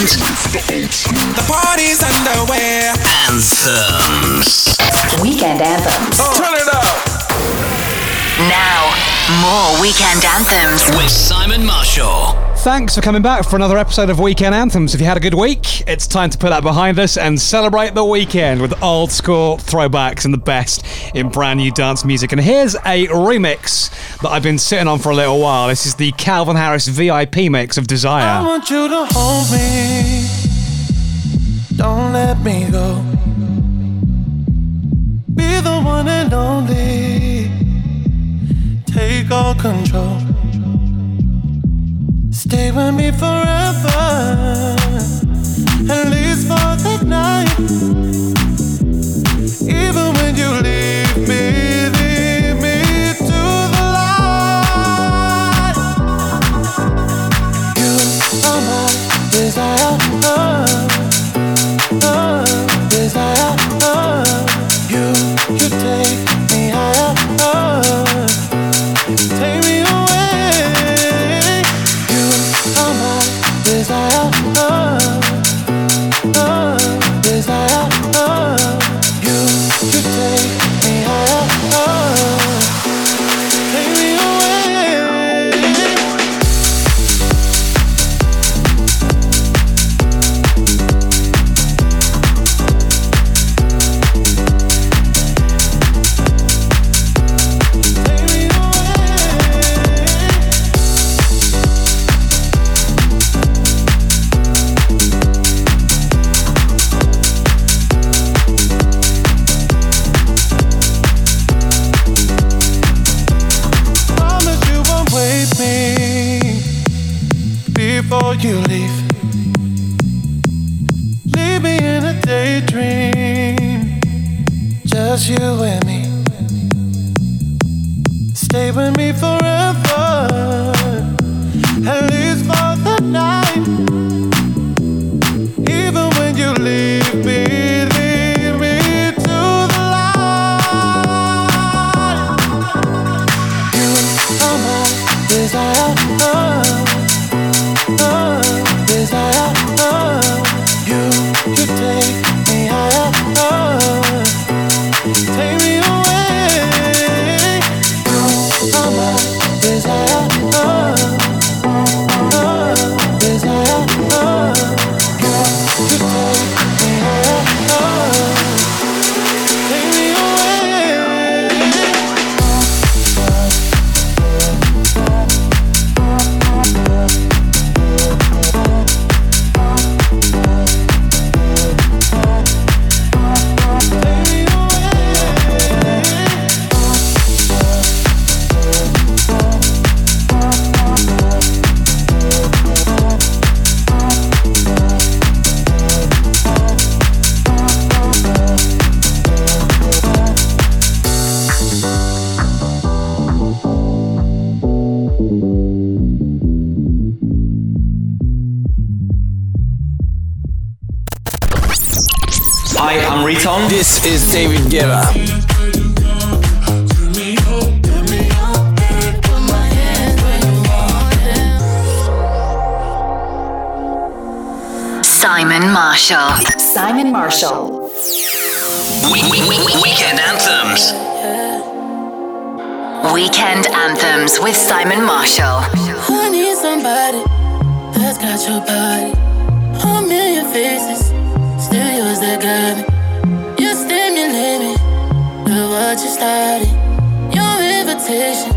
Weekend. The party's underway. Anthems. Weekend Anthems. Oh. Turn it up. Now. More Weekend Anthems with Simon Marshall. Thanks for coming back for another episode of Weekend Anthems. If you had a good week, it's time to put that behind us and celebrate the weekend with old school throwbacks and the best in brand new dance music. And here's a remix that I've been sitting on for a little while. This is the Calvin Harris VIP mix of Desire. I want you to hold me. Don't let me go. Be the one and only. Take all control. Stay with me forever, at least for the night. Even when you leave me to the light. You are my desire, desire. You take me higher. Take me away. You are my desire, desire. You take me higher, take me you leave. Leave me in a daydream. Just you and me. Stay with me forever, at least for the night. Even when you leave me to the light. You are my desire. Desire, you take me higher, take me away. You are my desire, desire, you take me higher, take me away. This is David Guetta. Simon Marshall. Weekend Anthems. Weekend Anthems with Simon Marshall. I need somebody that's got your body. 1,000,000 faces, still yours that got me. What you started, your invitation,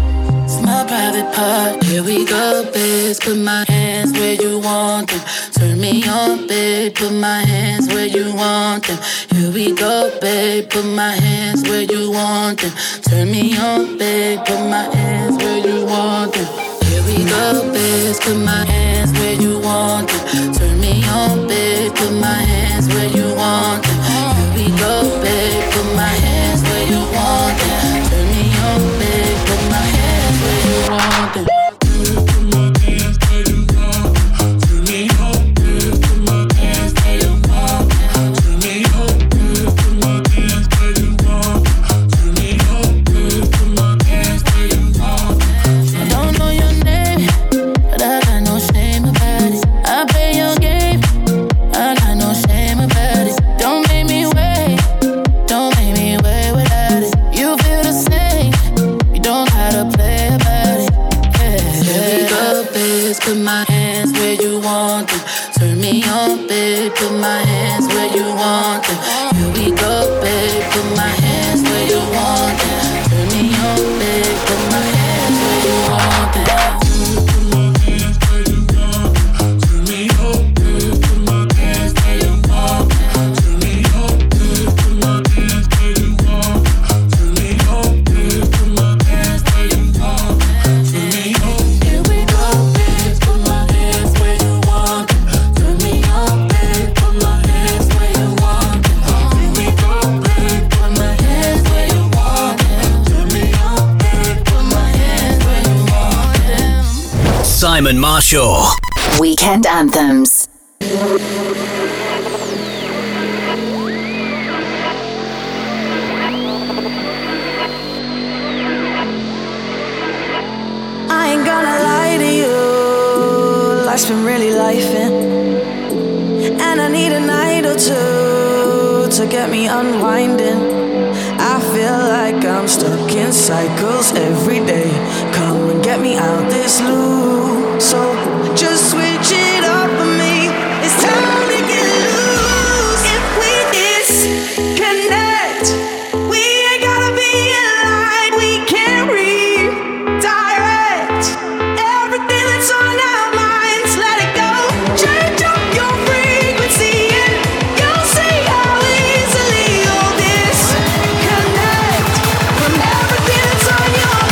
it's my private part. Here we go, bitch, put my hands where you want them. Turn me on, babe, put my hands where you want them. Here we go, babe, put my hands where you want them. Turn me on, babe, put my hands where you want them. Here we go, bitch, put my hands where you want them. Turn me on, babe, put my hands where you want them. Here we go, babe, put my hands where you want them. Turn me on, babe, put my hands where you want them. I don't know your name, but I got no shame about it. I pay your game, my hands where you want them. Turn me on, babe, put my hands where you want them. Here we go, babe, put my hands where you want them. Turn me on, babe, put my hands where you want them. Simon Marshall. Weekend Anthems. I ain't gonna lie to you, life's been really lifin', and I need a night or two to get me unwinding. I feel like I'm stuck in cycles every day. Come and get me out this loop. So just switch it up for me. It's time to get loose. If we disconnect, we ain't gotta be aligned. We can redirect everything that's on our minds. Let it go. Change up your frequency and you'll see how easily you'll from everything that's on your mind.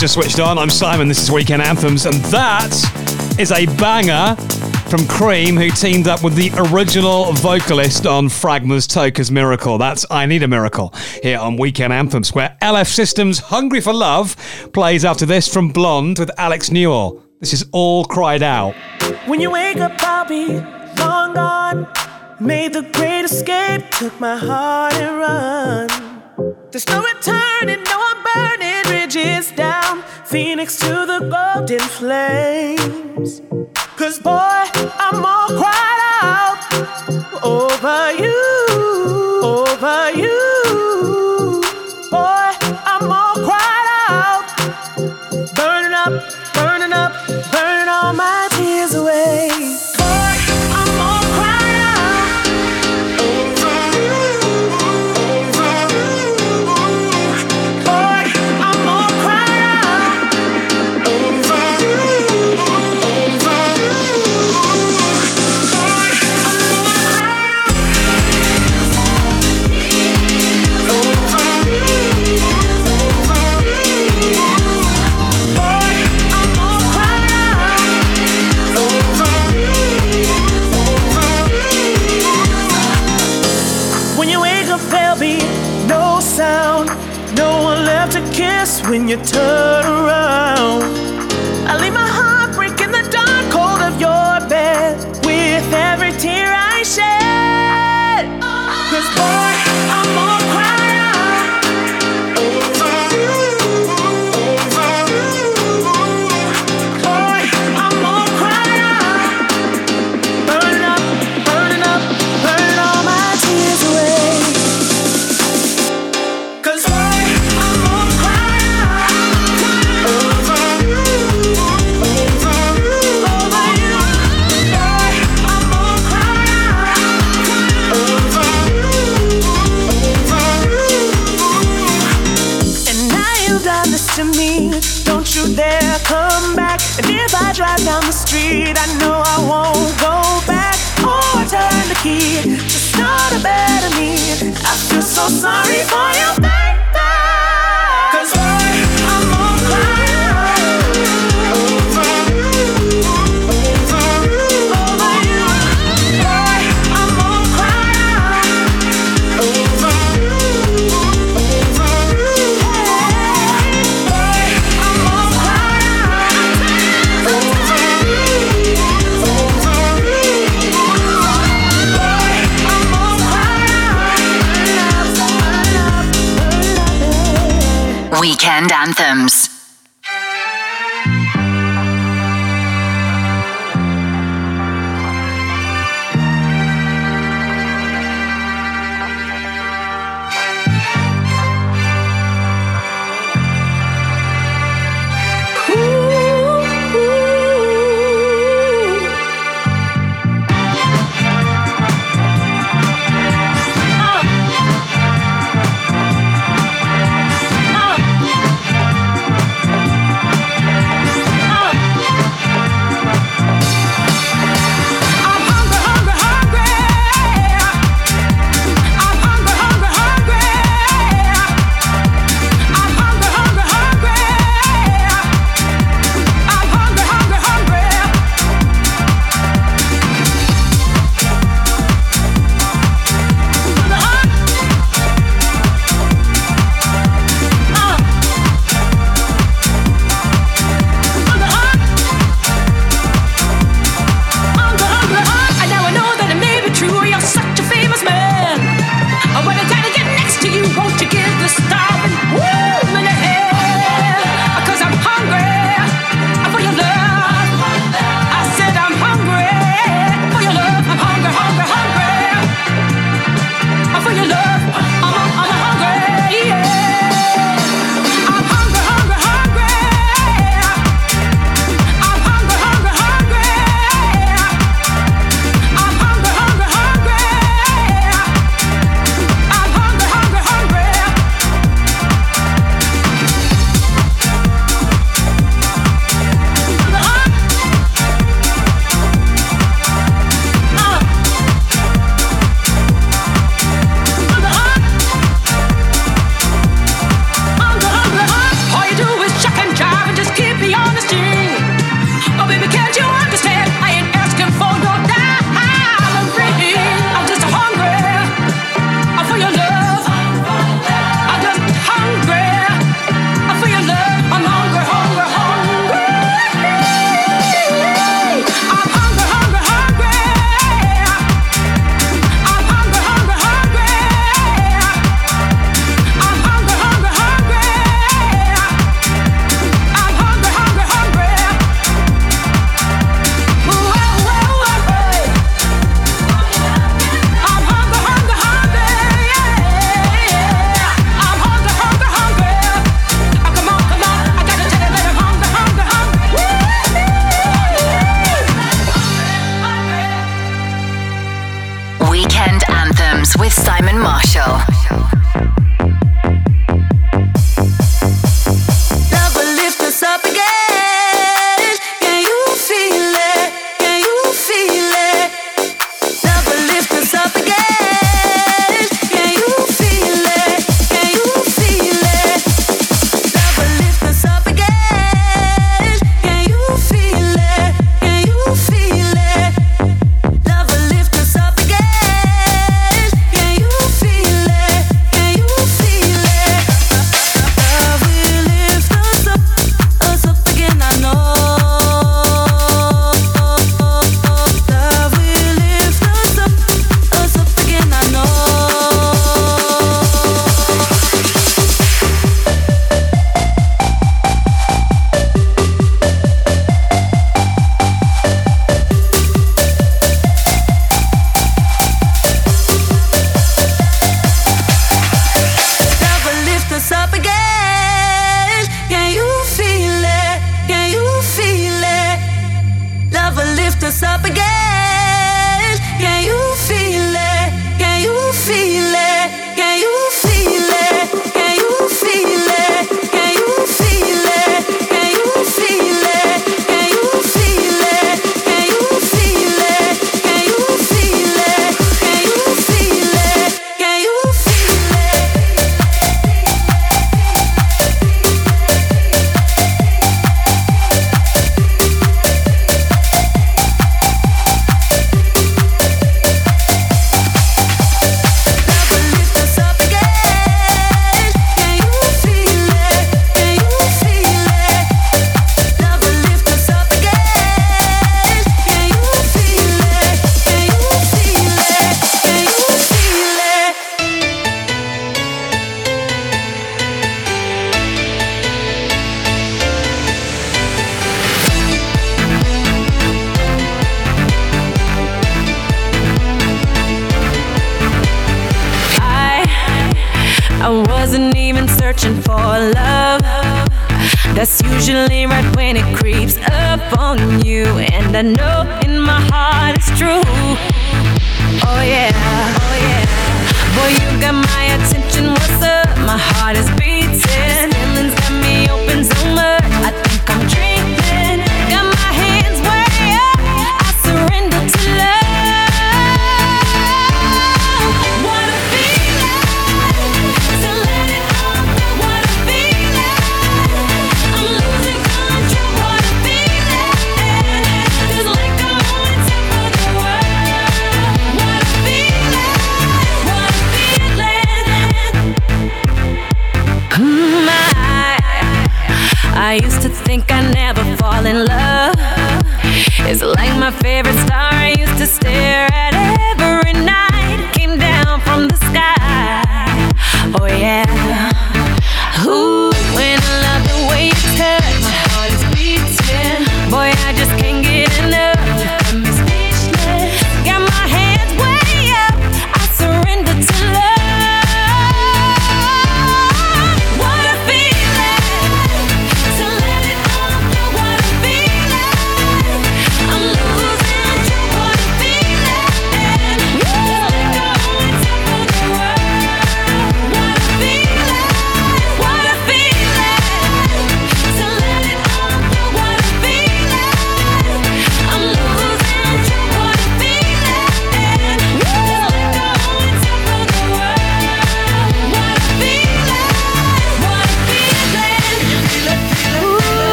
just switched on. I'm Simon, this is Weekend Anthems, and that is a banger from KREAM, who teamed up with the original vocalist on Fragma's Toka's Miracle. That's I Need a Miracle here on Weekend Anthems, where LF System's Hungry for Love plays after this from Blonde with Alex Newell. This is All Cried Out. When you wake up, I'll be long gone. Made the great escape, took my heart and run. There's no return and no, I'm burning bridges down. Phoenix to the golden flames. 'Cause boy, I'm all cried out over you, over you. Boy, I'm all cried out, burning up, burning up, burning all my tears away. Boy, I'm all cried out over you, over you. Boy, I'm all cried out over you. When you turn around, I leave my heartbreak in the dark cold of your bed with every tear I shed. 'Cause boy, I'm all cried out over you, over you. Boy, I'm all cried out, burning up, burning up, burning all my tears away. 'Cause there, come back. And if I drive down the street, I know I won't go back. Or turn the key to start a better me. I feel so sorry for you, baby. 'Cause I'm all cried out over you. Weekend Anthems.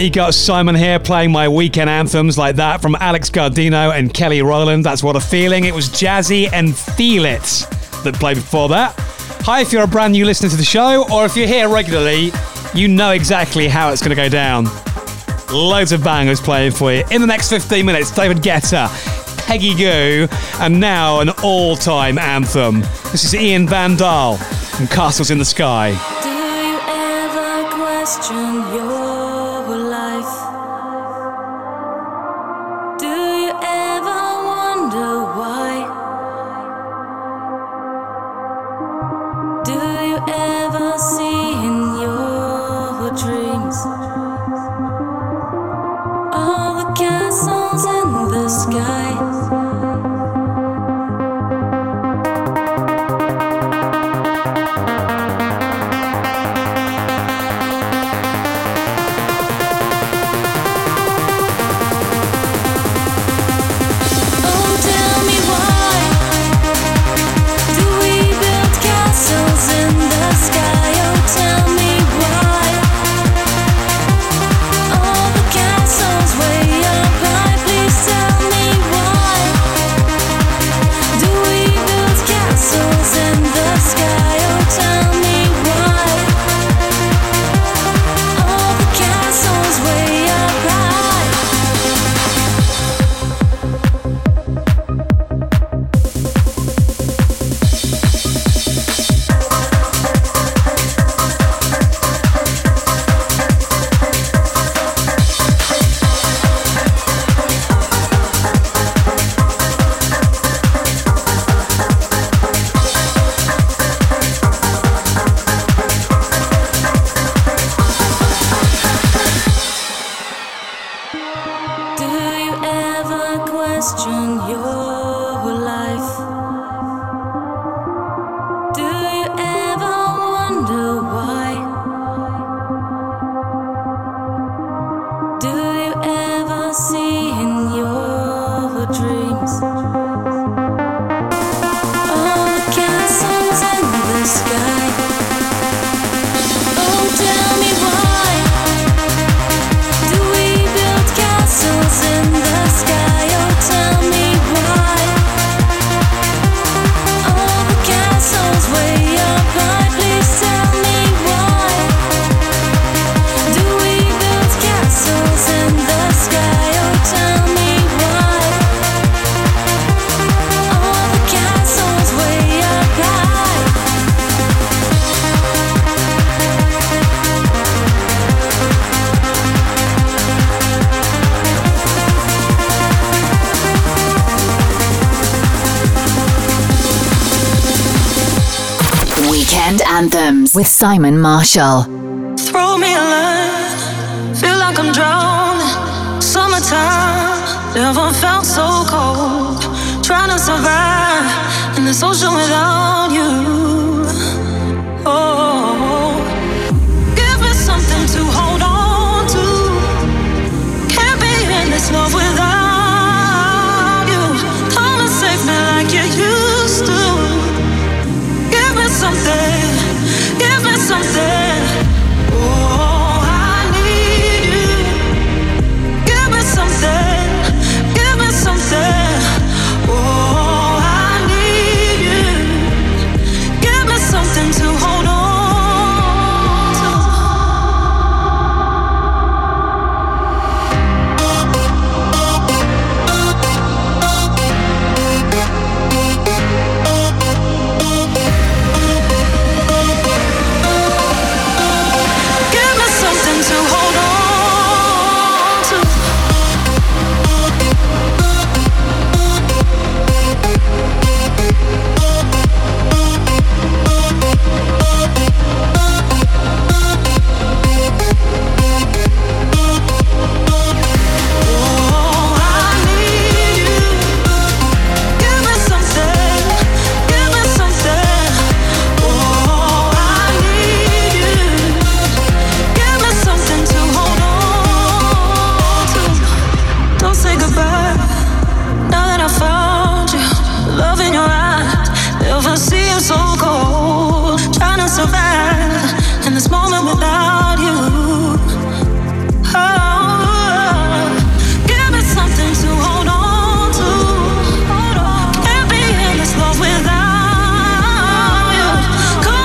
You got Simon here playing my weekend anthems like that from Alex Gaudino and Kelly Rowland. That's What a Feeling. It was Jazzy and Feel It that played before that. Hi, if you're a brand new listener to the show, or if you're here regularly, you know exactly how it's going to go down. Loads of bangers playing for you. In the next 15 minutes, David Guetta, Peggy Gou, and now an all-time anthem. This is Ian Van Dahl from Castles in the Sky. Do you ever question your life? Do you ever wonder why? Do you ever see in your dreams all the castles in the sky? Anthems with Simon Marshall. Throw me a line, feel like I'm drowning. Summertime, never felt so cold. Trying to survive in this ocean without you. Oh, give me something to hold on to. Can't be in this love without. Come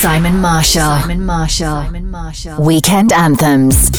Simon Marshall. Weekend Anthems.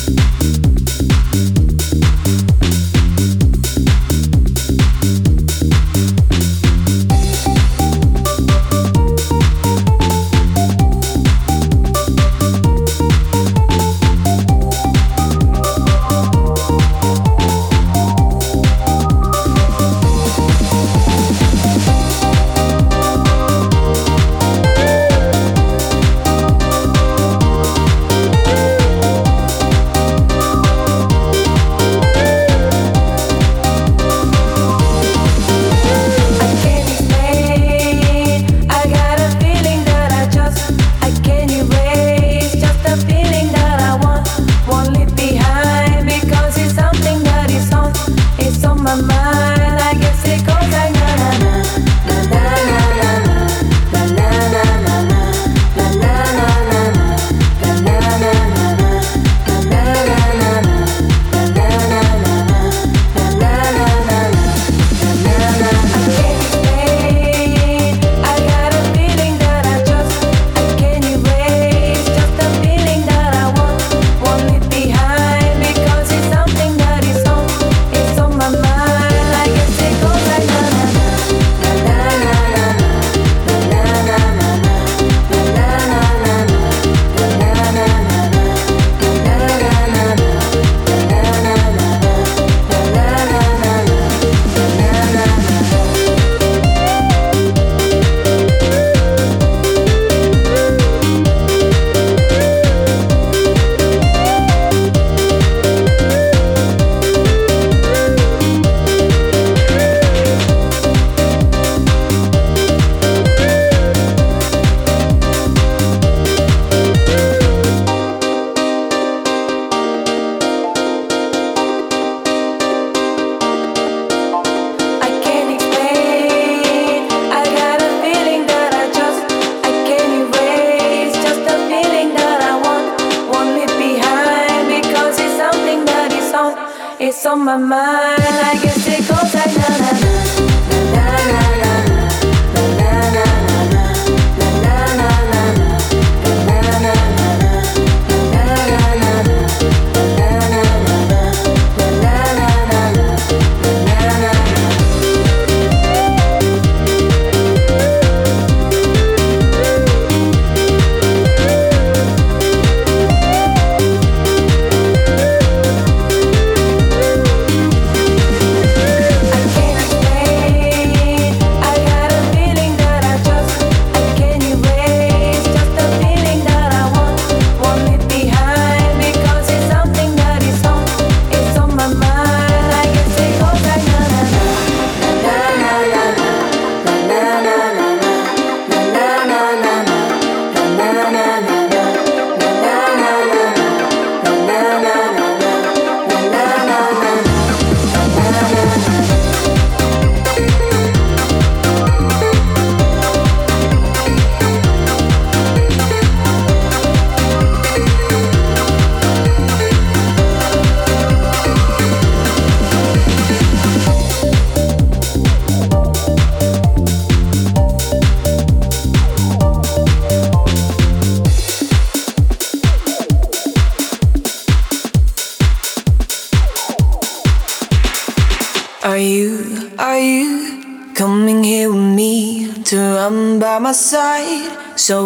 So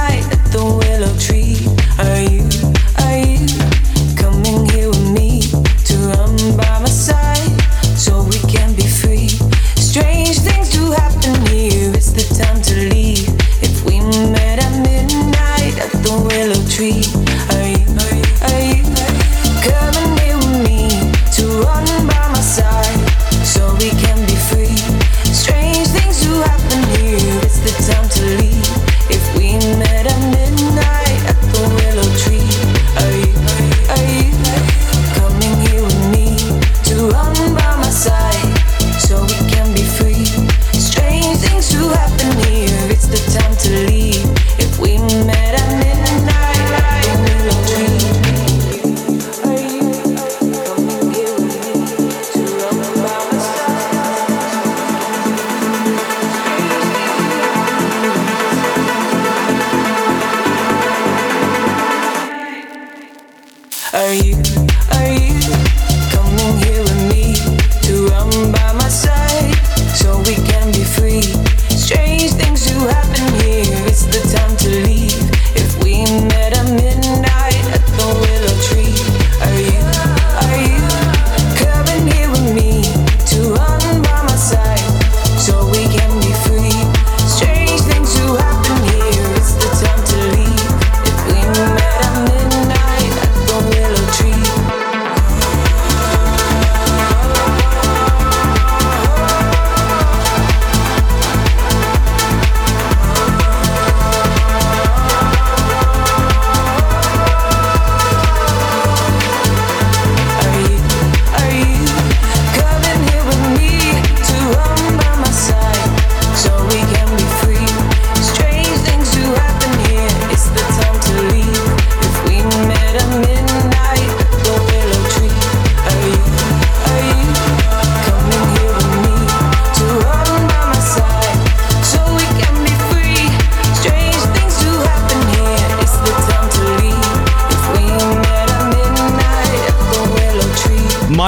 the willow tree. Are you coming here with me to run by my side, so we can be free? Strange things do happen here. It's the time to leave. If we met at midnight at the willow tree. Are you coming here with me to run by my side, so we can be free? Strange things do happen here. It's the time to leave. If we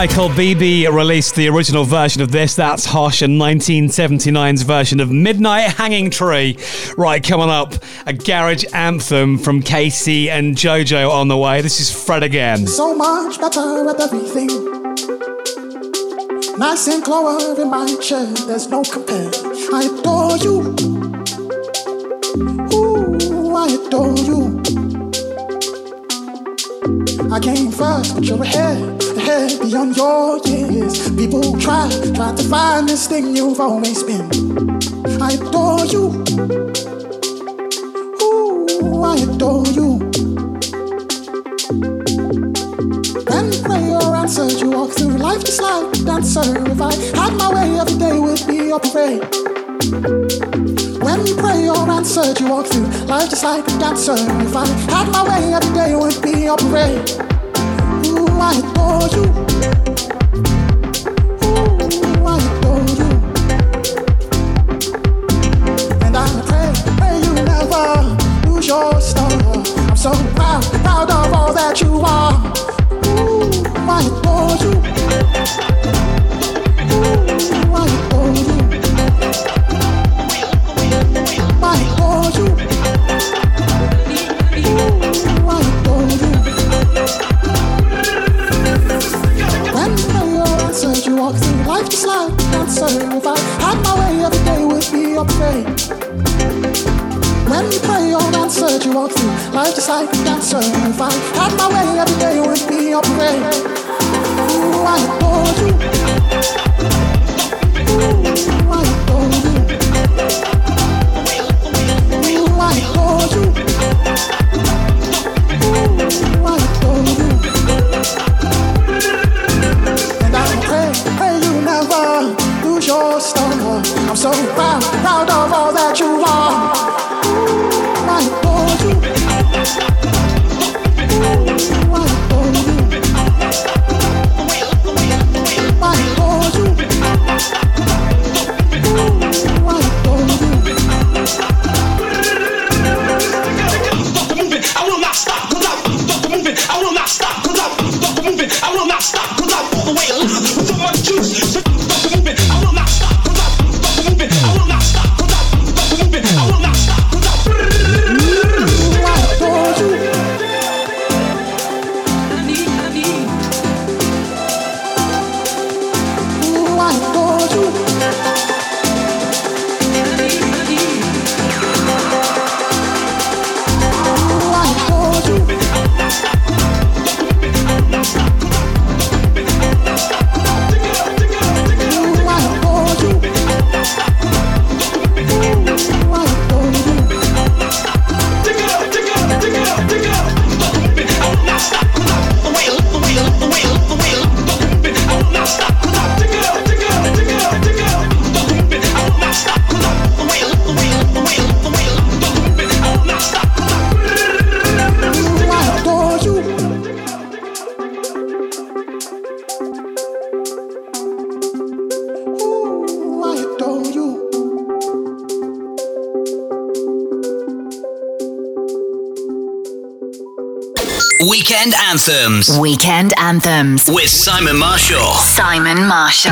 Michael Beebe released the original version of this. That's Hosh and 1979's version of Midnight Hanging Tree. Right, coming up, a garage anthem from K-Ci and Jojo on the way. This is Fred Again. So much better at everything. Nice and clover in my chair. There's no compare. I adore you. Ooh, I adore you. I came first, but you're ahead. Head beyond your years. People try to find this thing you've always been. I adore you. Ooh, I adore you. When prayer answered, you walk through life just like a dancer. If I had my way, every day would be a parade. When prayer answered, you walk through life just like a dancer. If I had my way, every day would be a parade. I adore you. Ooh, I adore you. And I pray you never lose your star. I'm so proud of all that you are. Ooh, I adore you. Ooh, I adore you. I adore you. Ooh, I adore you. You walk through life just like a dancer. If I had my way, every day would be a parade. When you pray your answer, you walk through life just like a dancer. If I had my way, every day would be a parade. Ooh, I adore you. Ooh, I adore you. Ooh, I adore you. Ooh, I adore you. Pray you never lose your star. I'm so proud of all that you are. Ooh, I adore you. Ooh, I adore you. I adore you. Ooh, I adore you. Stop the moving, I will not stop. Stop the moving, I will not stop. Stop the moving, I will not stop. Weekend Anthems. Weekend Anthems. With Simon Marshall. Simon Marshall.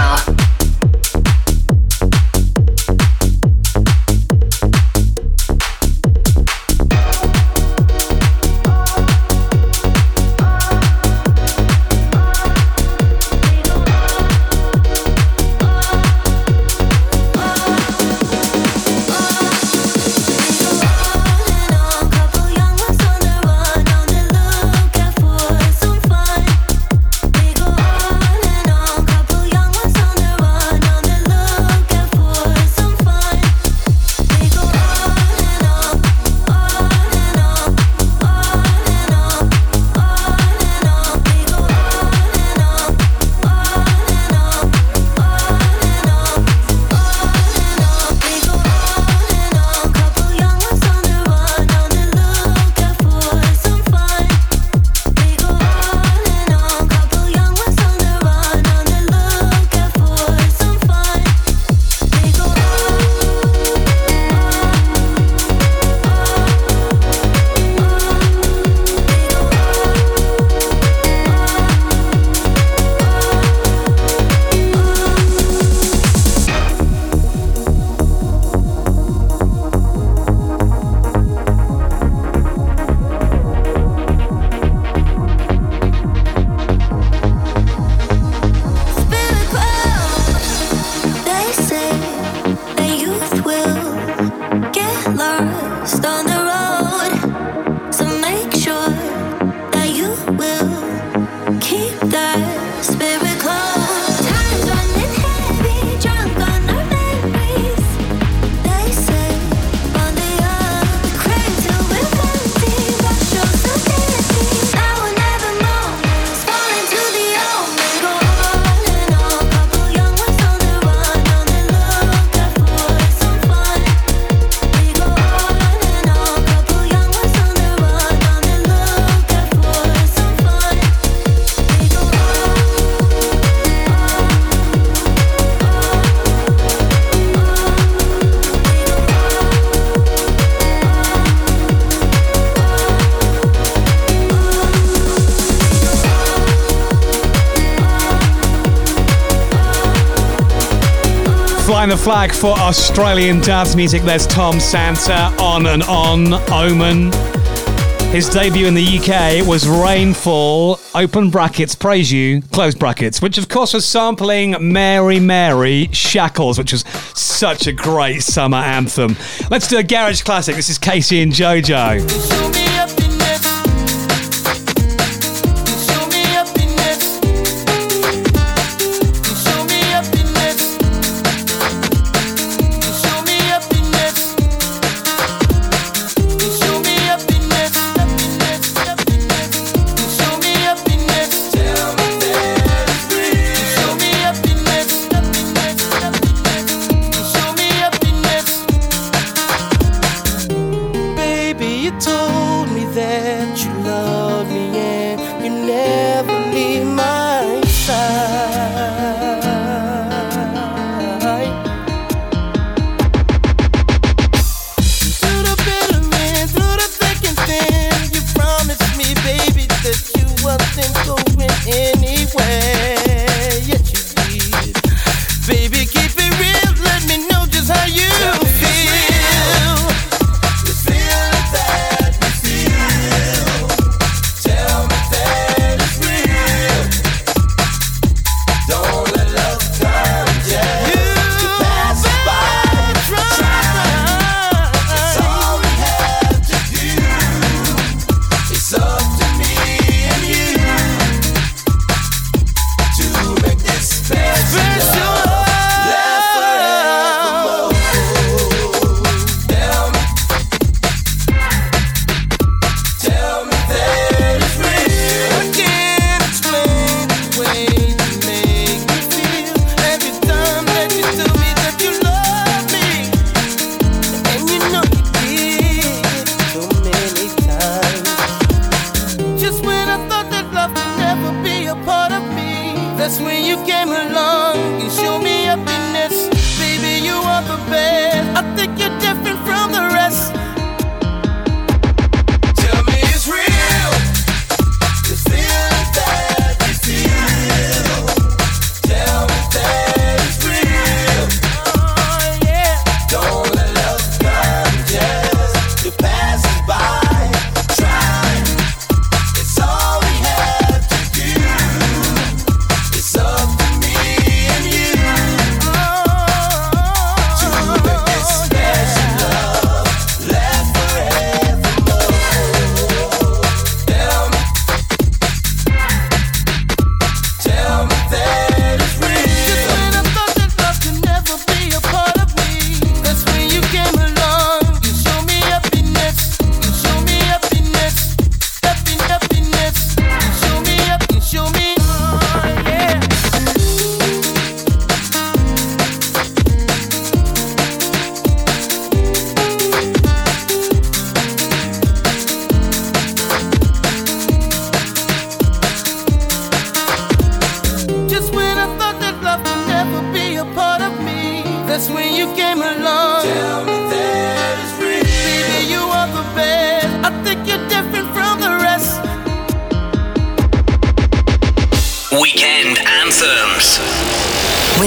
flying the flag for Australian dance music. There's Tom Santer, On and On, Omen. His debut in the UK was Rainfall, open brackets, Praise You, close brackets, which of course was sampling Mary Mary Shackles, which was such a great summer anthem. Let's do a garage classic. This is K-Ci and Jojo.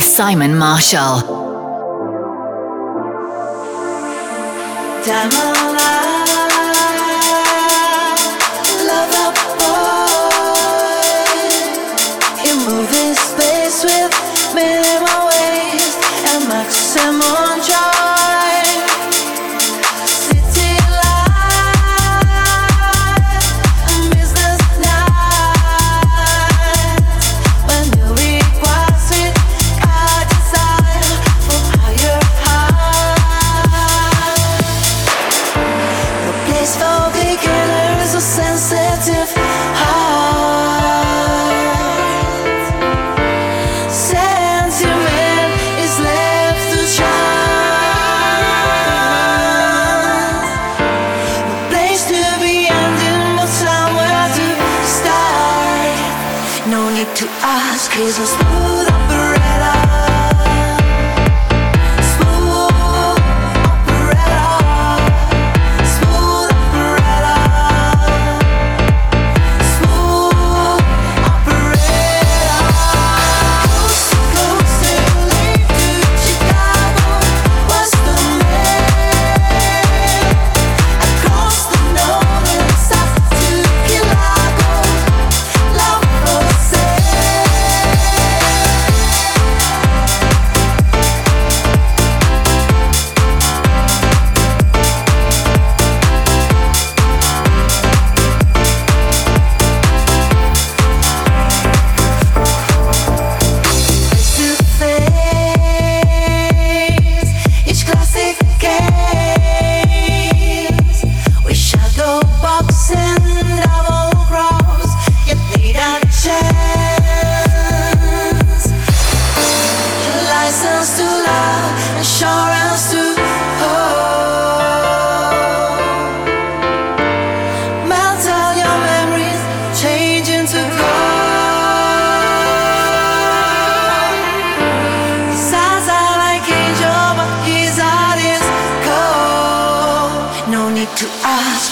Simon Marshall. Time of love up boy. You move in space with minimal waste and maximum joy. He's a smooth operator, smooth operator, smooth operator, smooth operator. Closer, closer, leave to Chicago.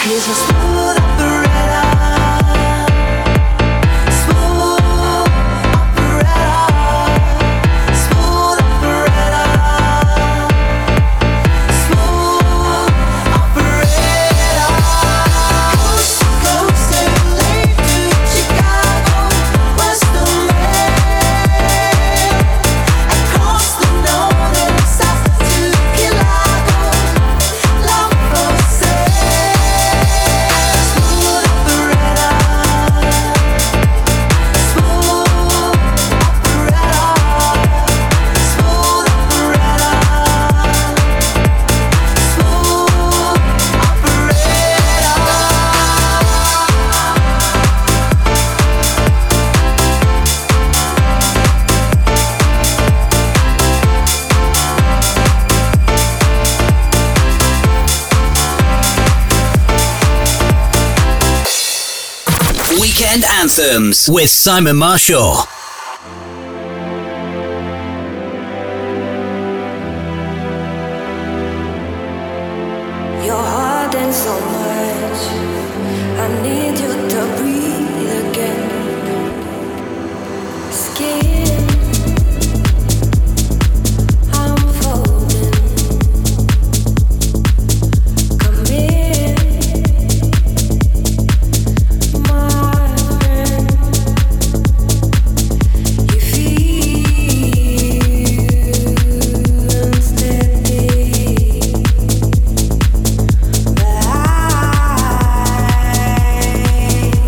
'Cause you're smooth operator, smooth operator, smooth operator, smooth operator. Coast to LA to Chicago, Western Maine, across the north and south to Chicago, La Rosette. Weekend Anthems with Simon Marshall. You're hurting so much, I need you to breathe again. Skin, I'm folding. Come here, my friend. You feel unsteady, but I know that. You're holding so much, I need you to breathe again. You have been holding so much, I need you to breathe again.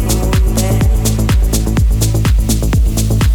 Or deeper,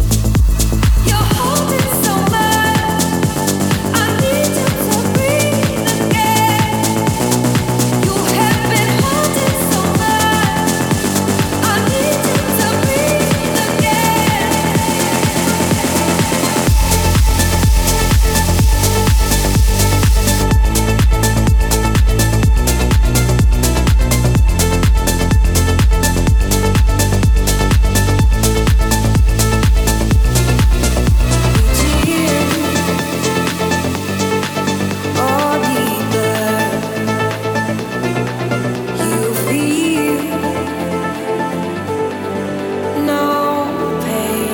you feel no pain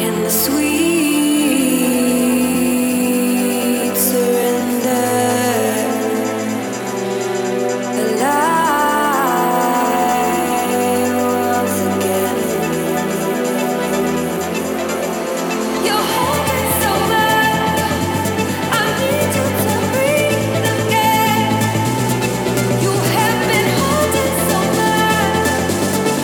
in the sweet surrender. Alive once again. You're holding so much, I need you to breathe again. You have been holding so much, I need you to breathe again. You're holding so much, I need you to breathe again. You have been holding so much, I need you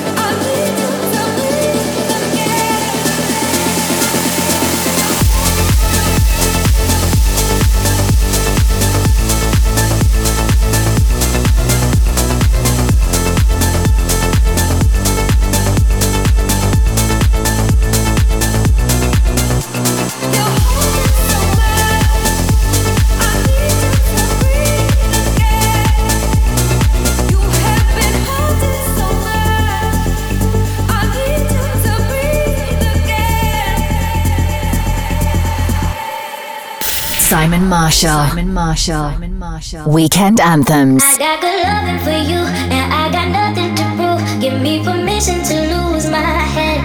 to breathe again. Simon Marshall. Simon Marshall. Simon Marshall. Weekend Anthems. I got good loving for you, and I got nothing to prove. Give me permission to lose my head.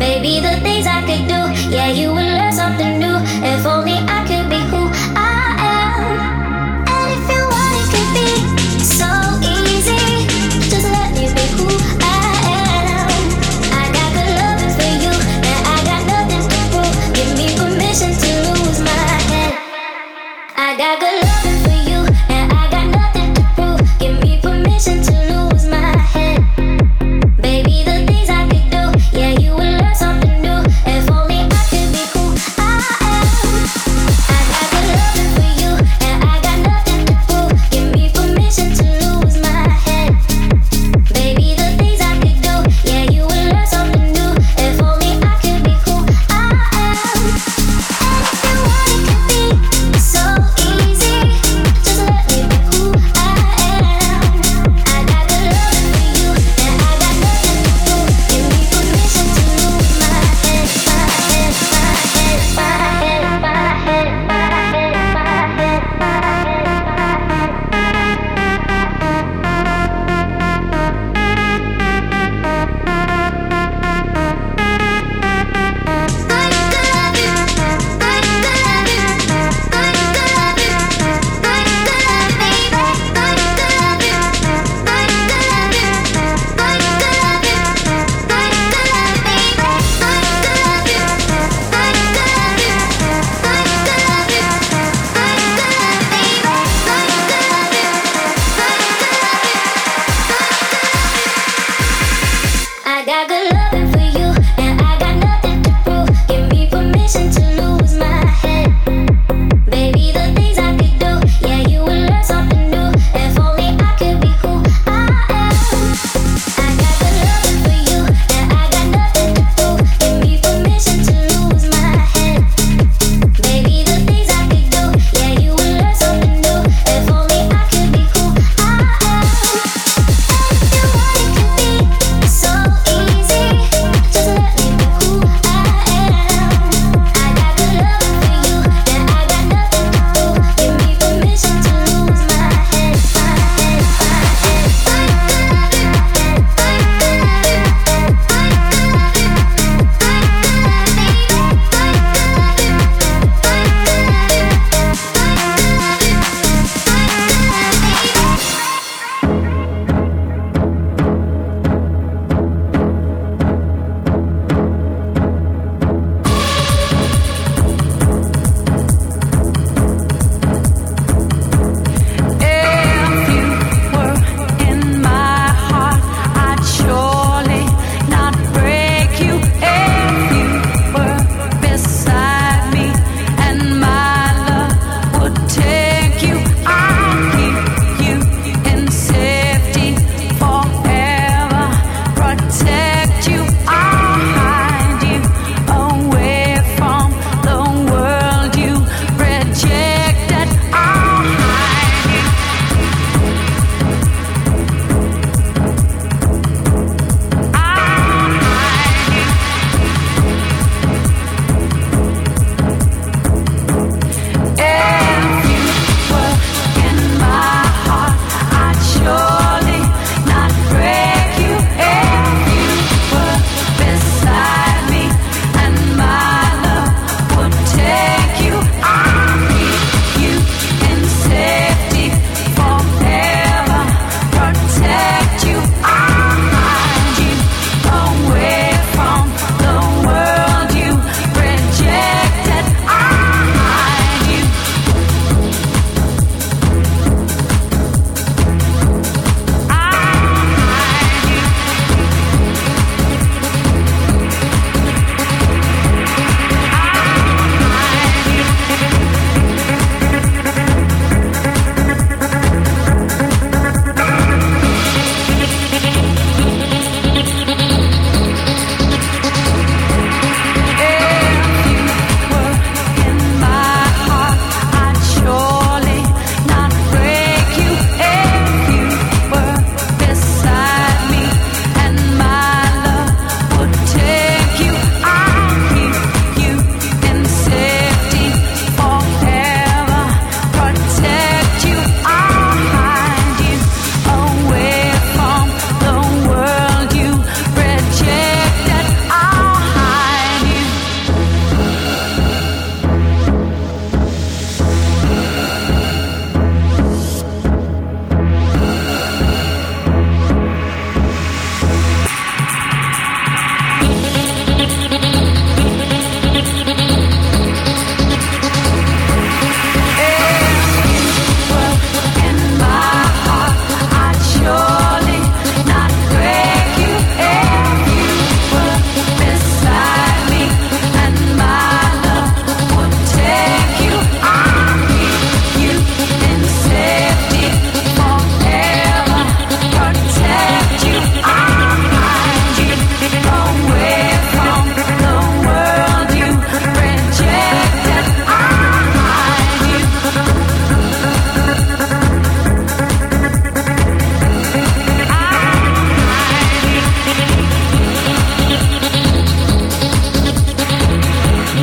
Baby, the things I could do, yeah, you would learn something new. If only I could be who I am. And if you want, it could be so easy. Just let me be who I am. I got good loving for you, and I got nothing to prove. Give me permission to lose my head. I got good loving for you, and I got nothing to prove. Give me permission to lose my head. Baby, the things I could do, yeah, you would learn something new. If only I could be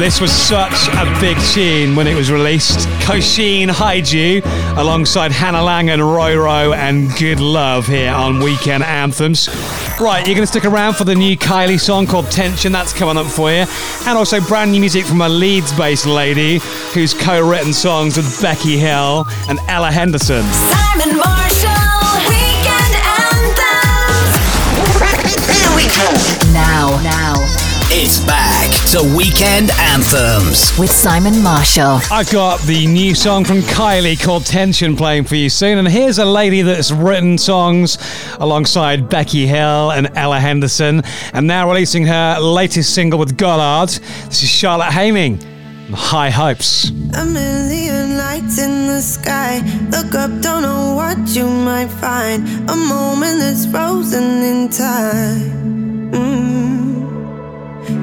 This was such a big tune when it was released. Kosheen, Hide You, alongside Hannah Laing and Roro and Good Love here on Weekend Anthems. Right, you're going to stick around for the new Kylie song called Tension. That's coming up for you. And also brand new music from a Leeds-based lady who's co-written songs with Becky Hill and Ella Henderson. Simon Marshall, Weekend Anthems. Now. It's back to Weekend Anthems with Simon Marshall. I've got the new song from Kylie called Tension playing for you soon. And here's a lady that's written songs alongside Becky Hill and Ella Henderson. And now releasing her latest single with Goddard. This is Charlotte Haining. High Hopes. A million lights in the sky. Look up, don't know what you might find. A moment that's frozen in time.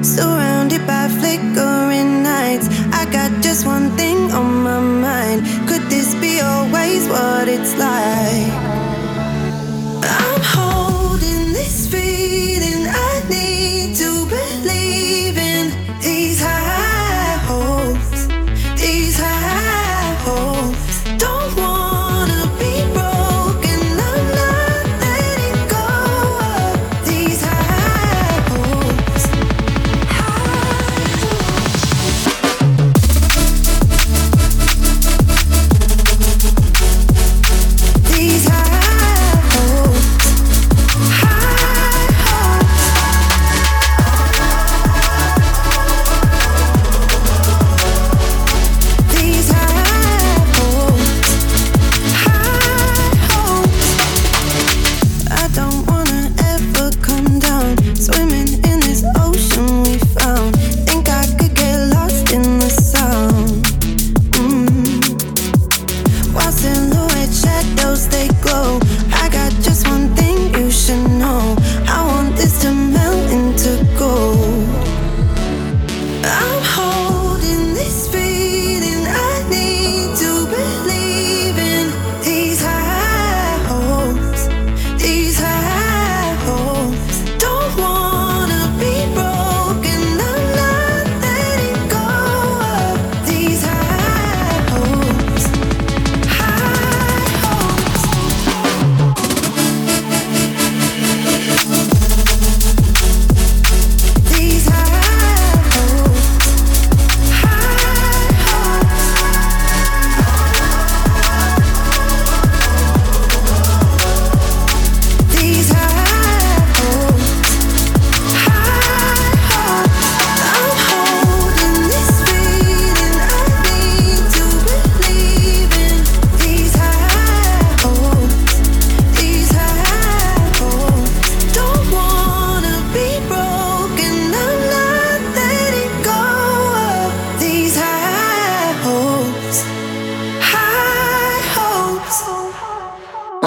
Surrounded by flickering nights, I got just one thing on my mind. Could this be always what it's like? I'm holding this feeling I need to believe in. These high hopes don't wanna be broken, I'm not letting go of these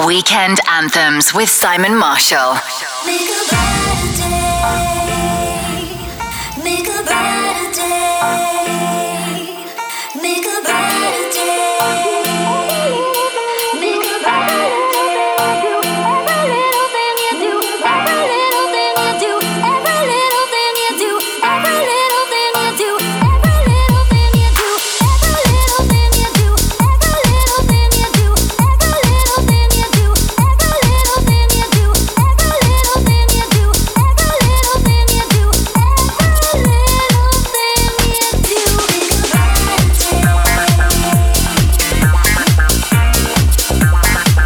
Weekend Anthems with Simon Marshall. Make a brighter day. Make a brighter day. Make a brighter day. Make a brighter day. Every little thing you do, every little thing you do, every little thing you do, every little thing you do, every little thing you do, every little thing you do, every little thing you do, every little thing.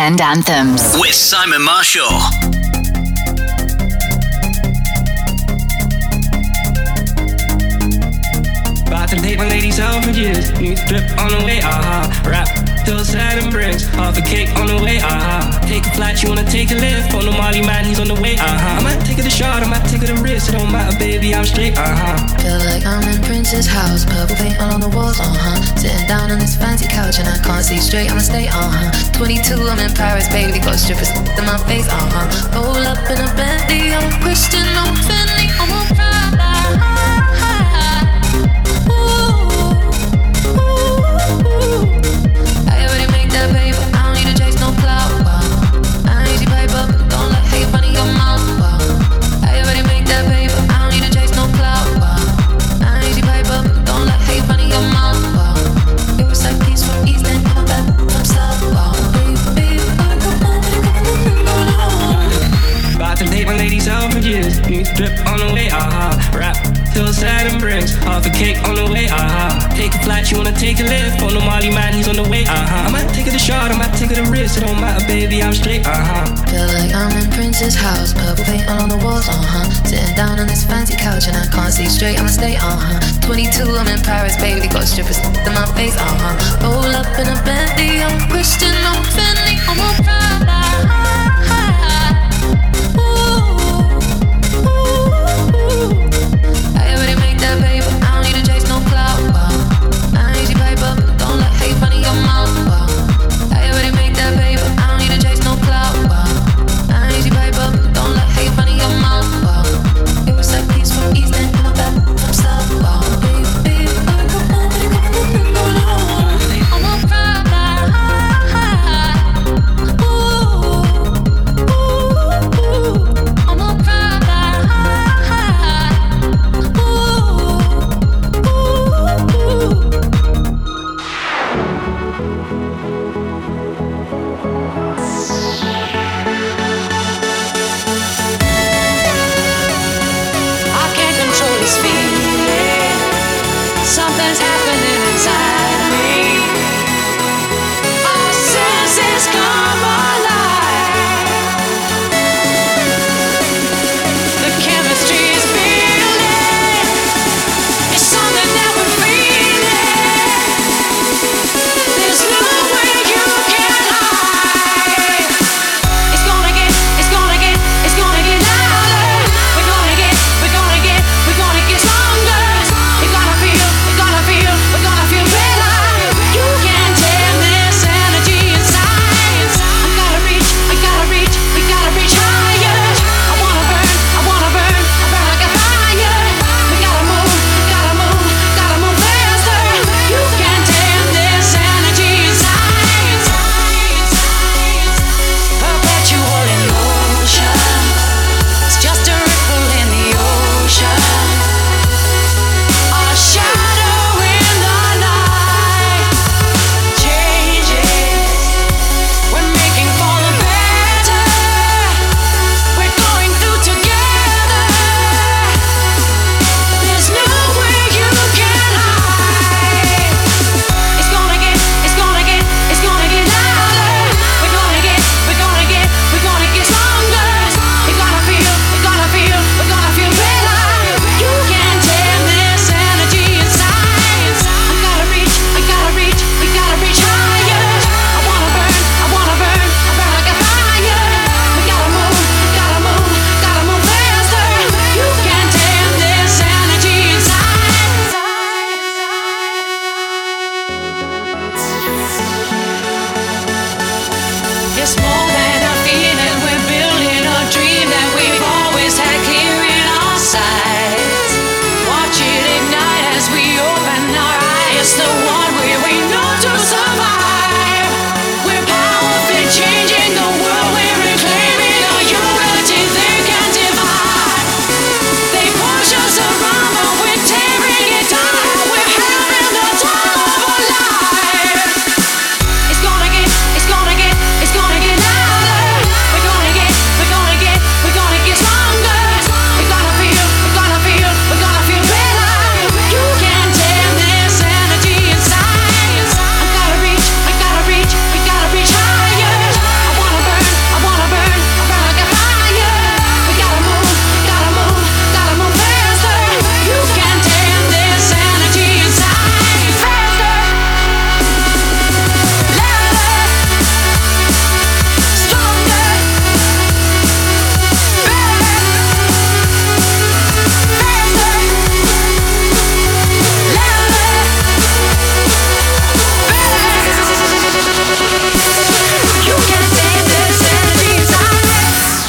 Weekend Anthems with Simon Marshall. Some tape on ladies out for years. New strip on the way, aha. Rap till sad and bricks. Half a cake on the way, aha. Take a flight, you wanna take a lift. On the Molly man, he's on the way, aha. I might take it a shot, I might take it a risk. It don't matter, baby, I'm straight, aha. Feel like I'm in Prince's house. Purple paint all on the walls, uh-huh. Sitting down on this fancy couch and I can't see straight, I'ma stay, uh-huh. 22, I'm in Paris, baby, got strippers in my face, uh-huh. Roll up in a Bentley, I'm a Christian, I'm Bentley, I'm a bride. New strip on the way, aha. Rap till sad and bricks. Half a cake on the way, aha. Take a flight, you wanna take a lift. On the Molly man, he's on the way, aha. I might take it a shot, I might take it a risk. It don't matter, baby, I'm straight, aha. Feel like I'm in Prince's house. Purple paint all on the walls, uh-huh. Sitting down on this fancy couch and I can't see straight, I'ma stay, uh-huh. 22, I'm in Paris, baby, got strippers in my face, uh-huh. Roll up in a Bentley, I'm Christian, I'm Bentley, I'm a brother. Ooh.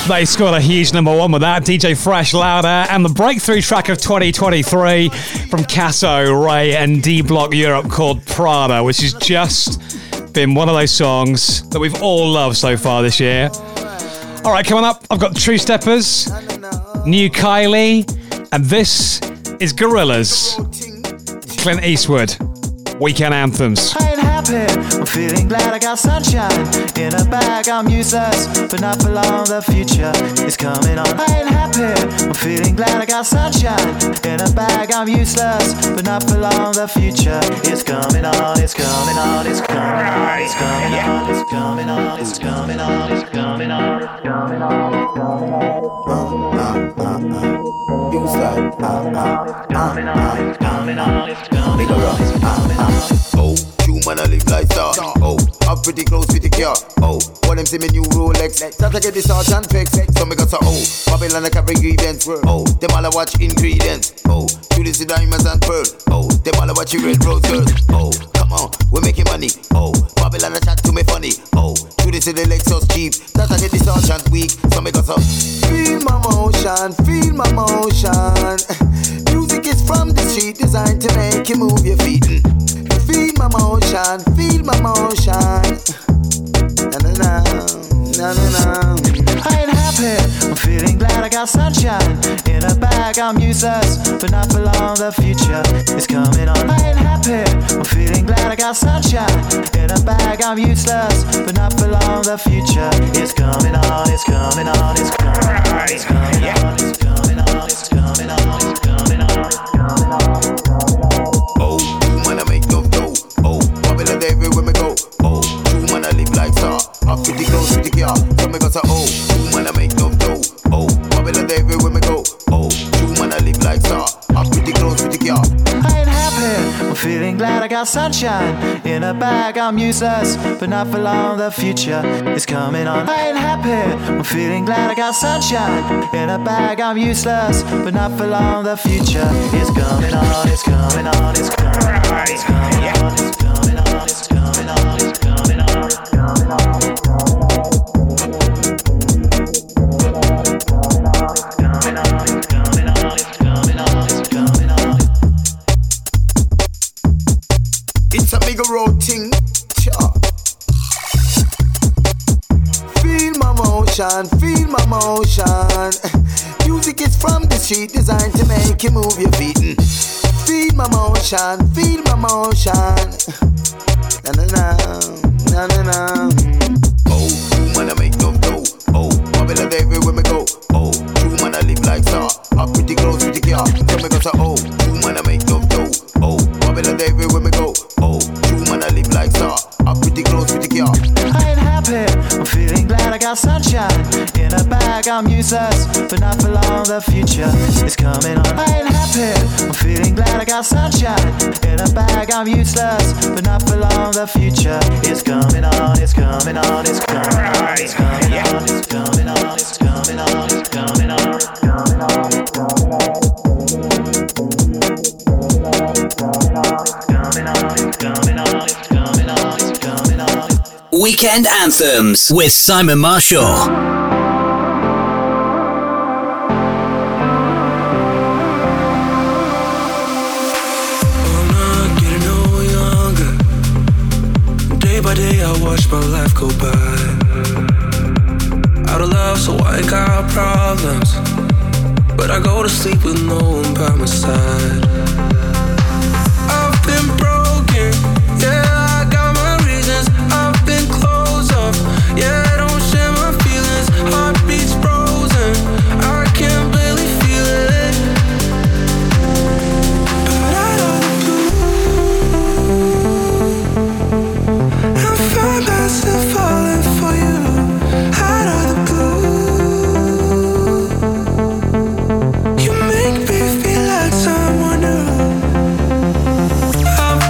They scored a huge number one with that. DJ Fresh, Louder, and the breakthrough track of 2023 from Cassö, Raye and D-Block Europe called Prada, which has just been one of those songs that we've all loved so far this year. All right, coming up, I've got True Steppers, New Kylie, and this is Gorillaz, Clint Eastwood, Weekend Anthems. I ain't happy, I'm feeling glad I got sunshine. In a bag, I'm useless, but not for long, the future is coming on. I ain't happy, I'm feeling glad I got sunshine. In a bag, I'm useless, but not for long, the future is coming on. It's coming on, it's coming on, it's coming on, it's coming on, it's coming on, it's coming on, it's coming on, it's coming on. Useless, it's coming on, it's coming on. Oh, you man, I live like that. Oh, I'm pretty close with the car. Oh, what them see me new Rolex. That's like a discharge and fix. So me got to oh, Babylon like every event. Oh, them all I watch ingredients. Oh, you see diamonds and pearls. Oh, them all I watch you red roses. Oh, come on, we're making money. Oh, Babylon I chat to me funny. Oh, you see the Lexus cheap. That's like a discharge and weak. So me got to feel my motion, feel my motion. Music is from the street, designed to make you move your feet. Feel my motion, feel my motion. Na na na, na na na. I ain't happy, I'm feeling glad I got sunshine. In a bag I'm useless, but not for long, the future is coming on. I ain't happy, I'm feeling glad I got sunshine. In a bag I'm useless, but not for long, the future is coming on. It's coming on, it's coming on, it's coming on, it's coming on, it's coming on, it's coming on, it's coming on, it's coming on. Oh, everywhere me go, oh, true man I live like that. I'm pretty close to the car, so me got to oh, true man I make no dough. Oh, Babylon everywhere me go, oh, true man I live like that. I'm pretty close to the car. I ain't happy, I'm feeling glad I got sunshine. In a bag I'm useless, but not for long, the future is coming on. I ain't happy, I'm feeling glad I got sunshine. In a bag I'm useless, but not for long, the future is coming on. It's coming on, it's coming on, it's coming on, it's coming on. It's coming on, it's coming on, it's coming on, it's coming on. It's a bigger road thing. Feel my motion, feel my motion. Music is from the street, designed to make you move your feet. Feel my motion, feel my motion. Na na na, na na na. Oh, true man I make no dough. Oh, Babylon everywhere me go. Oh, true man I live like that. I'm pretty close with the car, so me got to oh, true man I make no dough. Oh, Babylon everywhere me go. Oh, true man I live like that. I'm pretty close with the car. I ain't happy, I'm feeling glad I got sunshine. In a bag I'm useless, but not for long, the future is coming on. I ain't happy, I'm feeling glad I got sunshine. In a bag I'm useless, but not for long. The future is coming on, it's coming on, it's coming on, it's coming on, it's coming on, it's coming on, it's coming on, it's coming on, it's coming on, it's coming on, it's coming on, it's coming on. Weekend Anthems with Simon Marshall. Watch my life go by. Out of love, so I ain't got problems. But I go to sleep with no one by my side. I've been broken, yeah, I got my reasons. I've been closed off, yeah, I don't share my feelings. Heartbeats frozen, I can't barely feel it. But I don't do. I'm falling for you out of the blue. You make me feel like someone new. I'm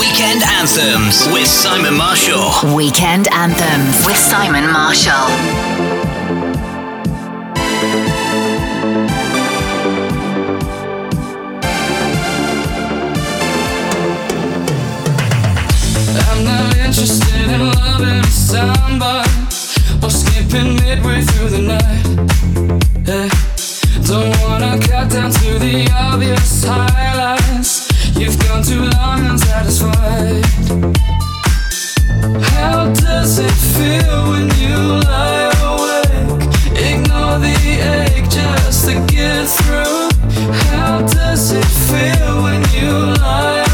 Weekend Anthems with Simon Marshall. Weekend Anthems with Simon Marshall. I'm not interested in loving somebody or skipping midway through the night. Yeah. Don't wanna cut down to the obvious highlights. You've gone too long unsatisfied. How does it feel when you lie awake? Ignore the ache just to get through. How does it feel when you lie awake?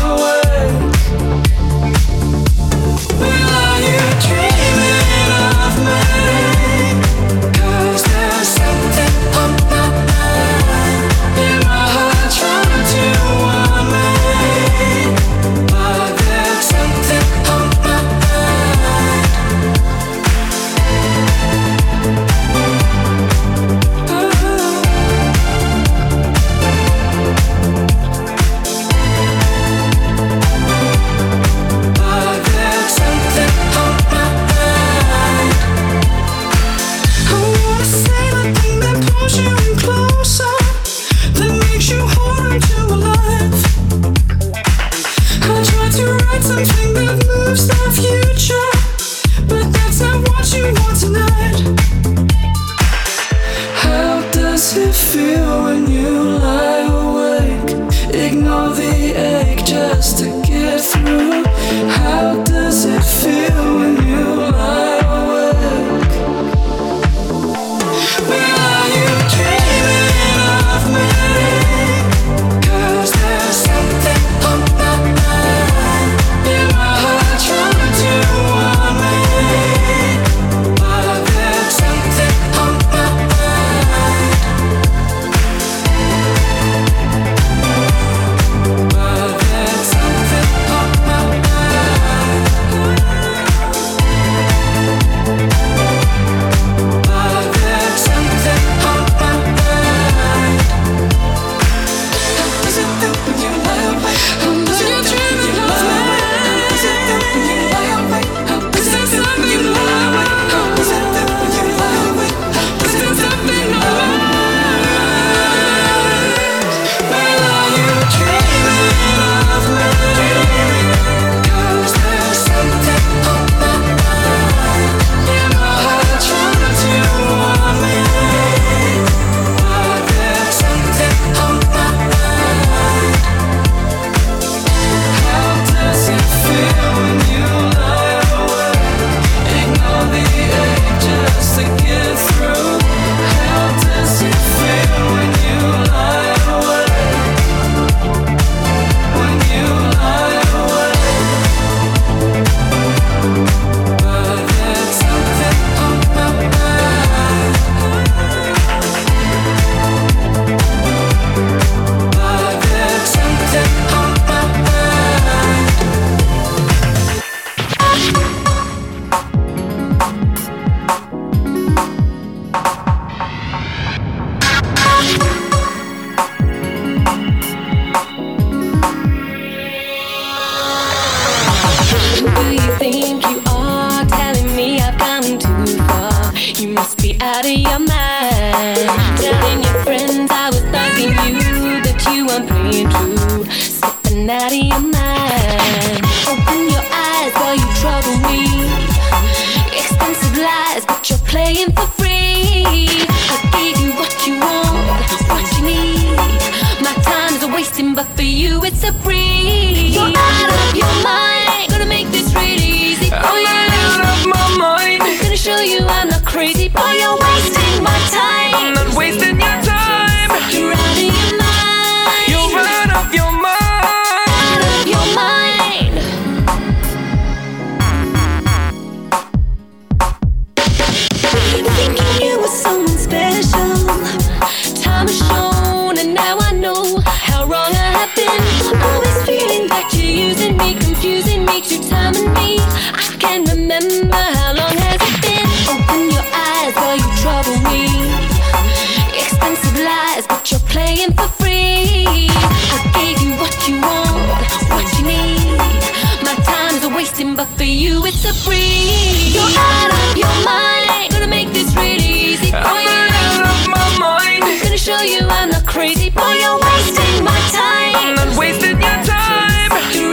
wasting, but for you it's a breeze. You're out of your mind, gonna make this really easy for you. I'm out of my mind, I'm gonna show you I'm not crazy. Boy, you're wasting my time, I'm not wasting your time. You're out of your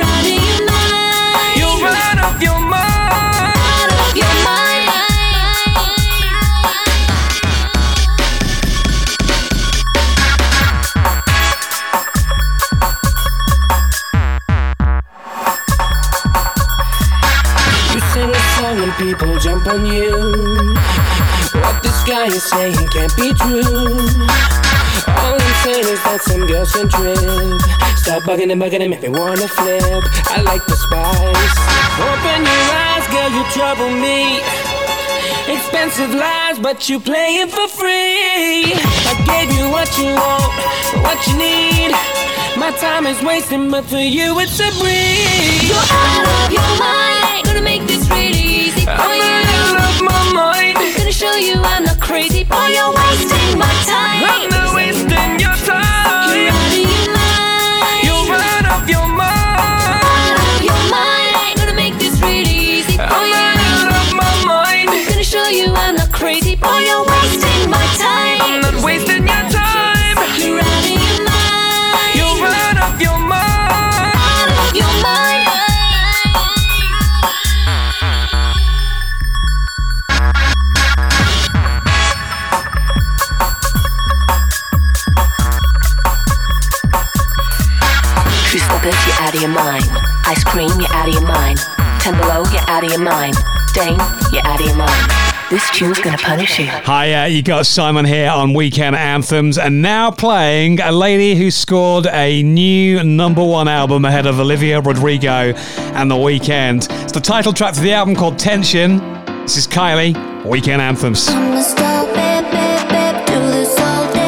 mind, you're out of your mind, out of your mind. When people jump on you, what this guy is saying can't be true. All I'm saying is that some girls can trip. Stop bugging and bugging and make me wanna flip. I like the spice. Open your eyes, girl, you trouble me. Expensive lies, but you playing for free. I gave you what you want, what you need. My time is wasting, but for you it's a breeze. You're out of your mind, gonna make this really. I'm out of my mind, I'm gonna show you I'm not crazy. Boy, you're wasting my time, I'm not wasting your time. You're out of your mind, you're out of your mind, out of your mind. I'm gonna make this really easy for you. I'm out of my mind, I'm gonna show you I'm not crazy. Boy, you're wasting my time, I'm not wasting your time. You're out of your mind, you're out of your mind, out of your mind. You're out of your mind. Ice cream, you're out of your mind. Timberlow, you're out of your mind. Dane, you're out of your mind. This tune's gonna punish you. Hi, you got Simon here on Weekend Anthems, and now playing a lady who scored a new number 1 album ahead of Olivia Rodrigo and The Weeknd. It's the title track to the album called Tension. This is Kylie, Weekend Anthems. I'm a star, babe, babe, do this all day.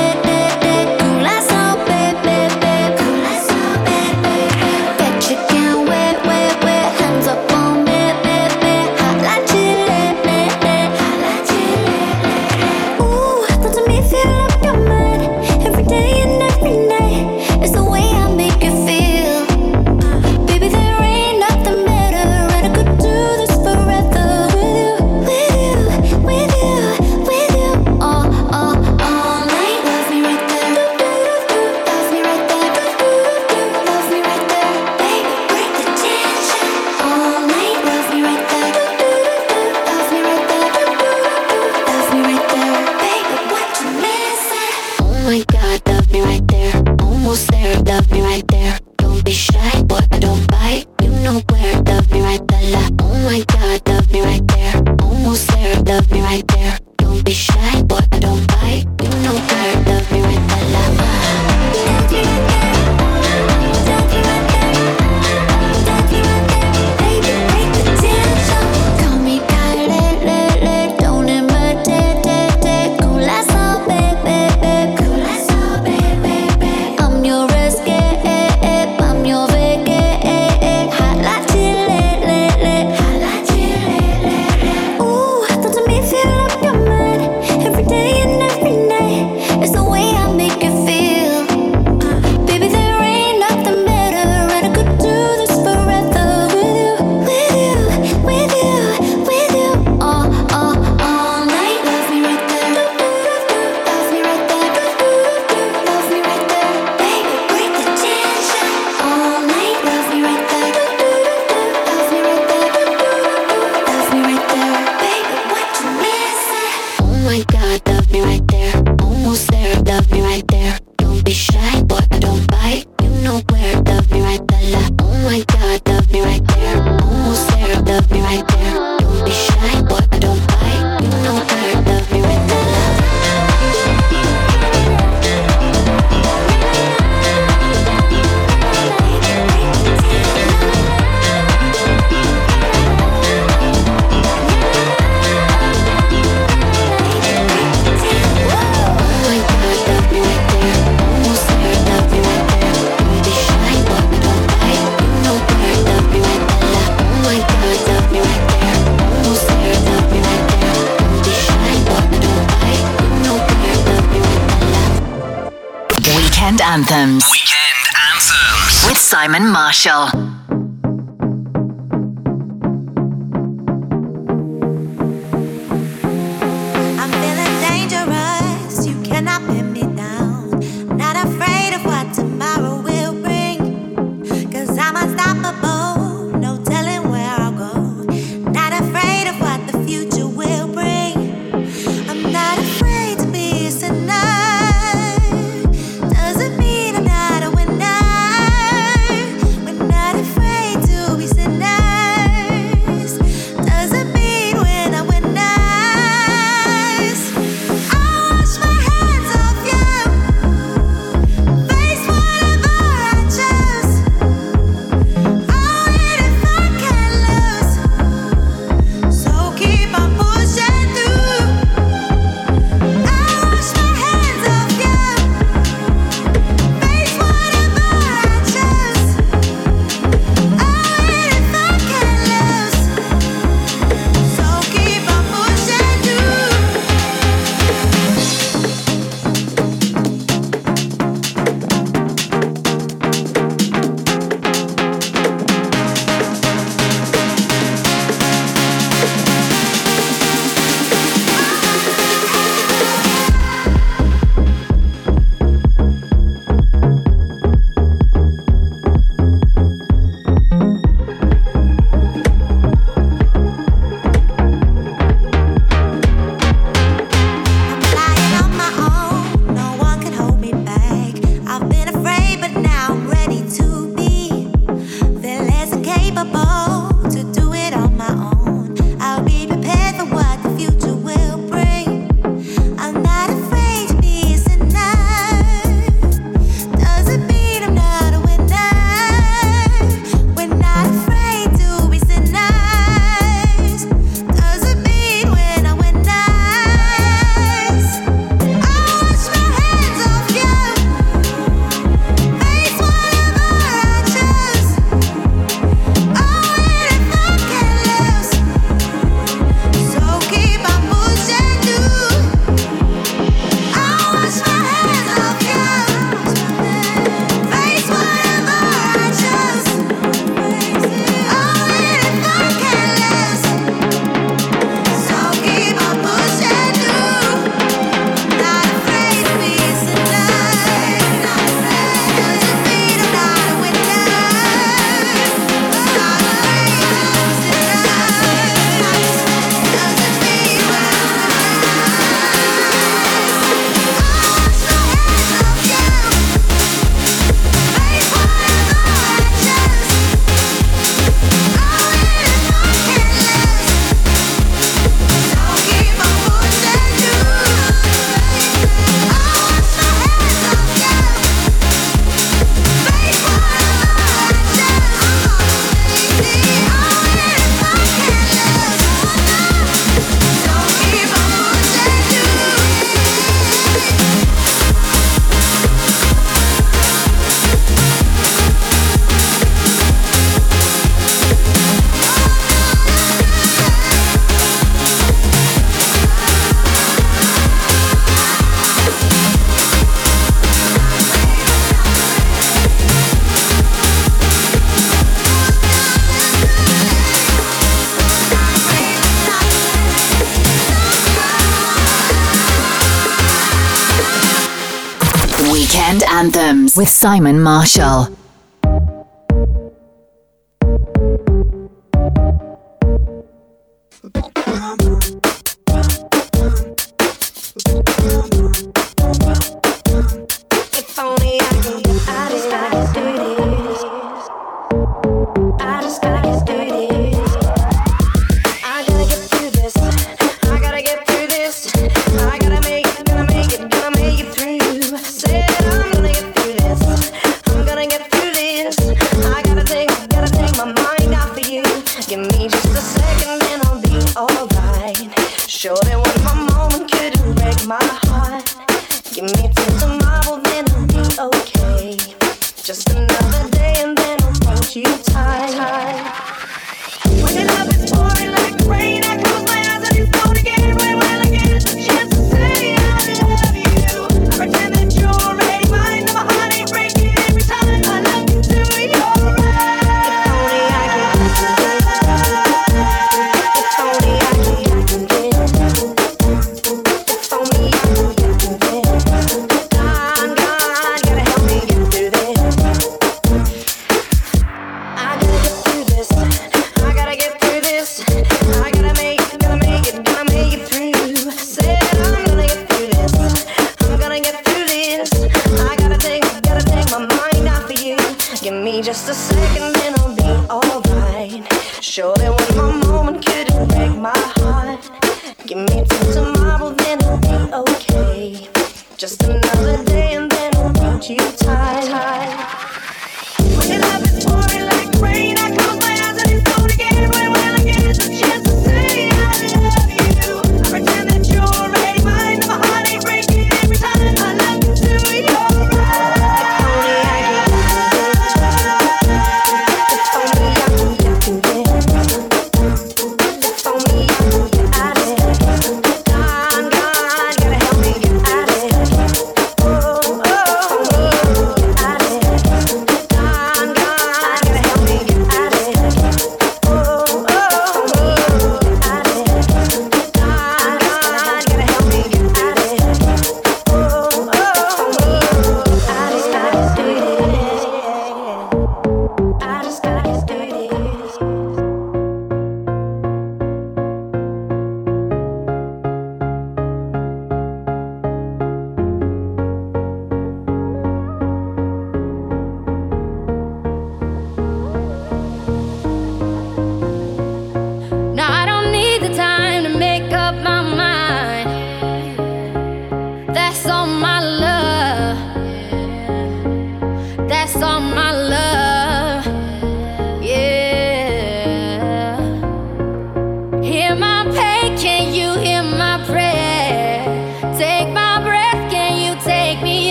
Weekend Anthems with Simon Marshall. Anthems with Simon Marshall.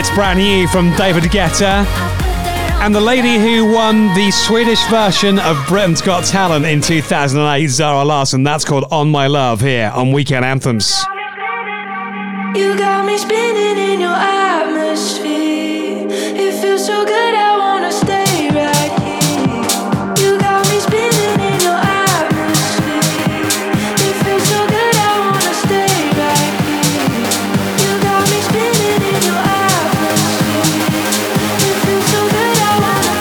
It's brand new from David Guetta. And the lady who won the Swedish version of Britain's Got Talent in 2008, Zara Larsson. That's called On My Love here on Weekend Anthems. You got me spinning in your atmosphere. It feels so good, I wanna stay right here. You got me spinning in your atmosphere. It feels so good, I wanna stay right here. You got me spinning in your atmosphere. It feels so good, I wanna.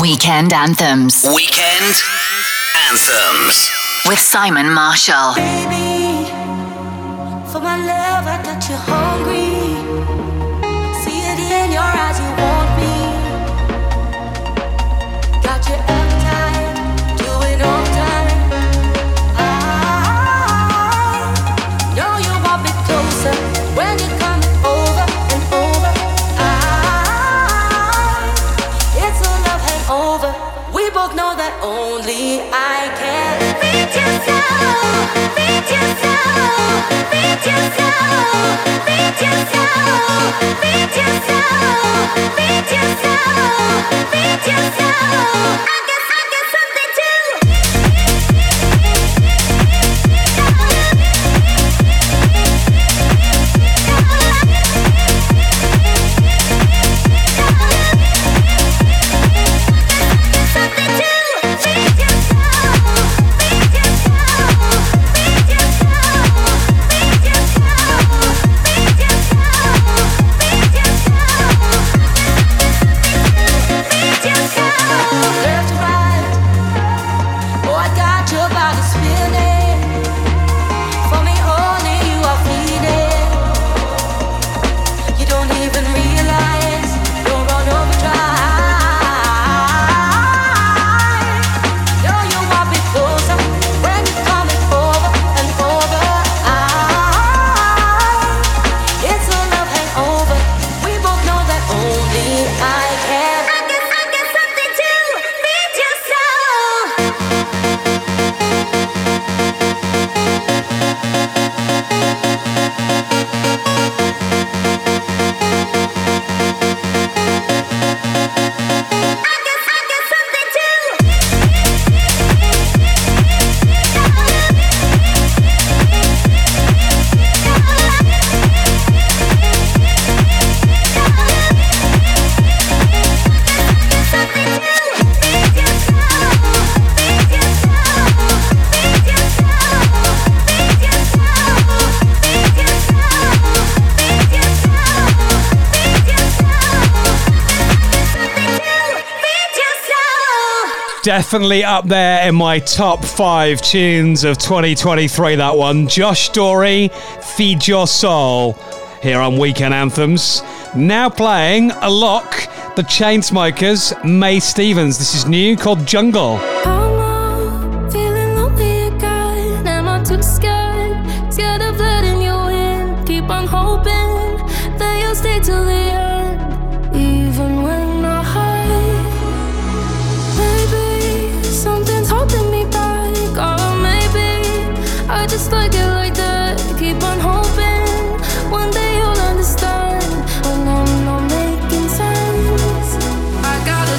Weekend Anthems. Weekend Anthems. With Simon Marshall. Baby, for my love, I got you hungry. See it in your eyes, you want me. Got your appetite, do it all time. Only I can beat your soul, beat your soul, beat your soul, beat your soul, beat your soul, beat your soul, beat your soul. I got something too. Left to right. Definitely up there in my top 5 tunes of 2023, that one. Josh Dorey, Feed Your Soul, here on Weekend Anthems. Now playing Alok, The Chainsmokers, Mae Stevens. This is new, called Jungle. I'm out, feeling lonely again. Am I too scared? Scared of letting you in. Keep on hoping that you'll stay till the end, even when just like it like that, keep on hoping one day you'll understand when I'm not making sense. I got a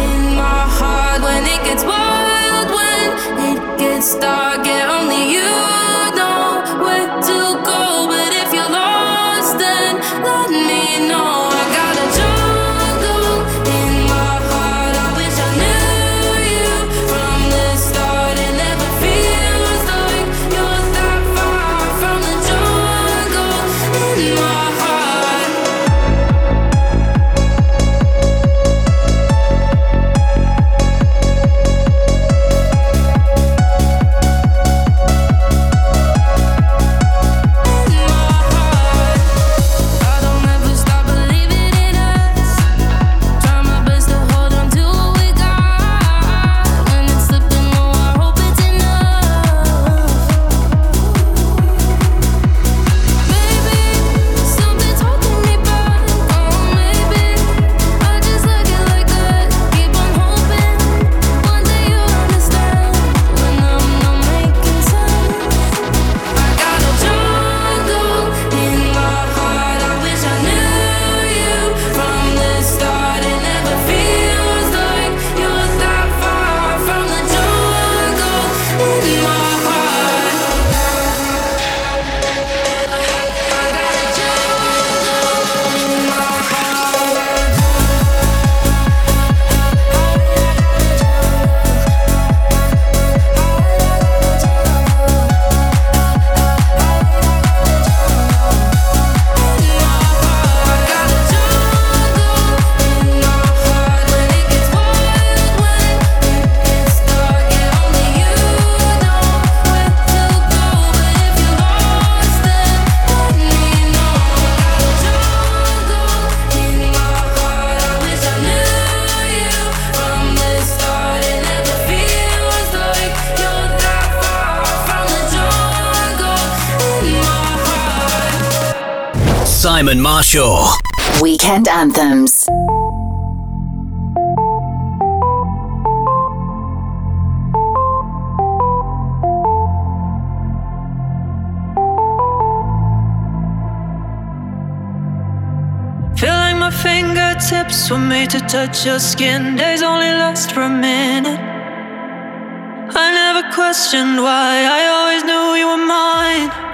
jungle in my heart. When it gets wild, when it gets dark, and only you know where to go. But if you're lost, then let me know. Simon Marshall. Weekend Anthems. Feel like my fingertips were made to touch your skin. Days only last for a minute. I never questioned why. I always knew you were mine.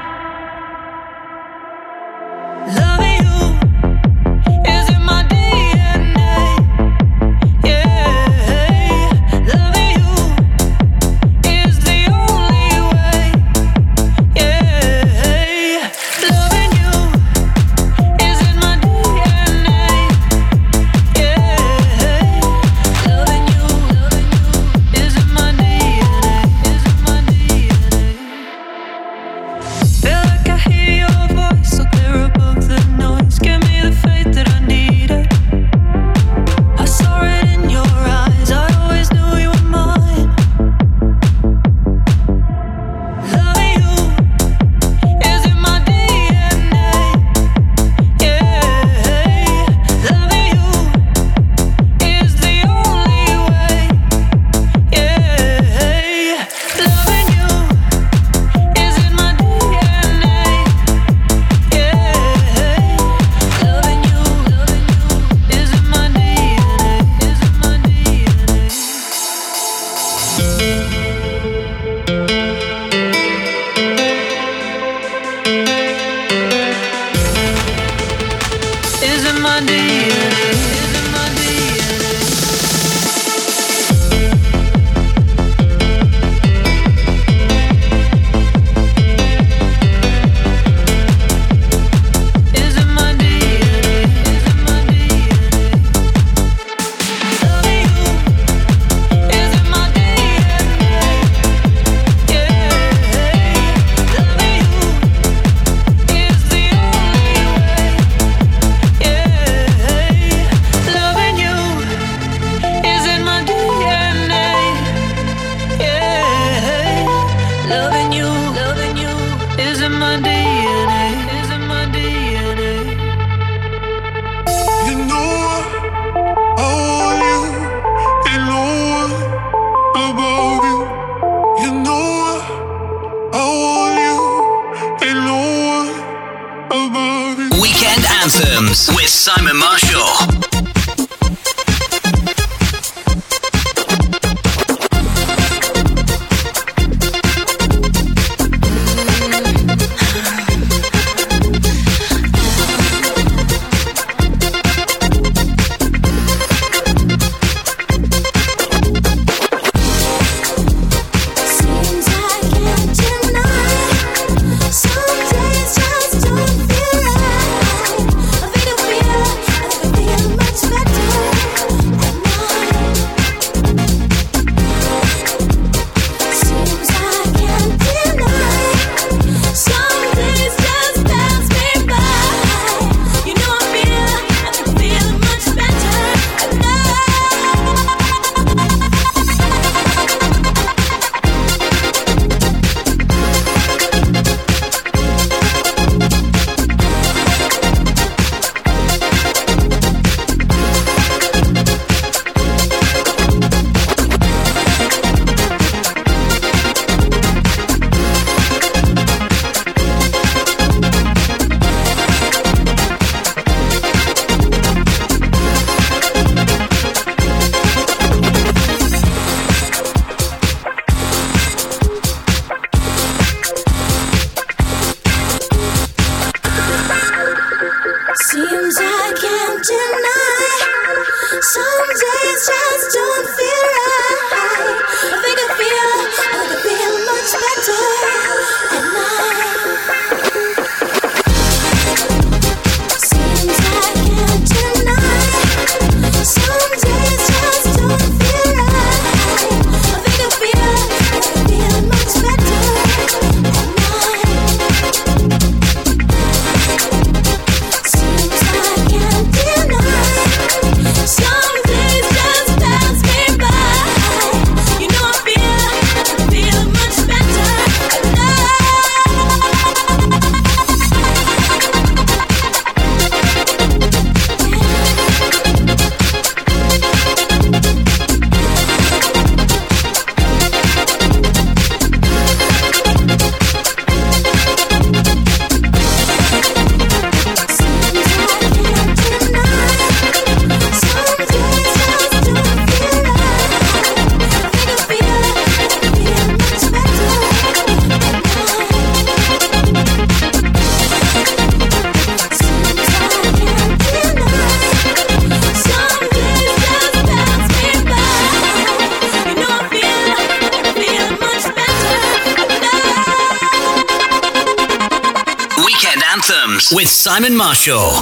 Anthems with Simon Marshall.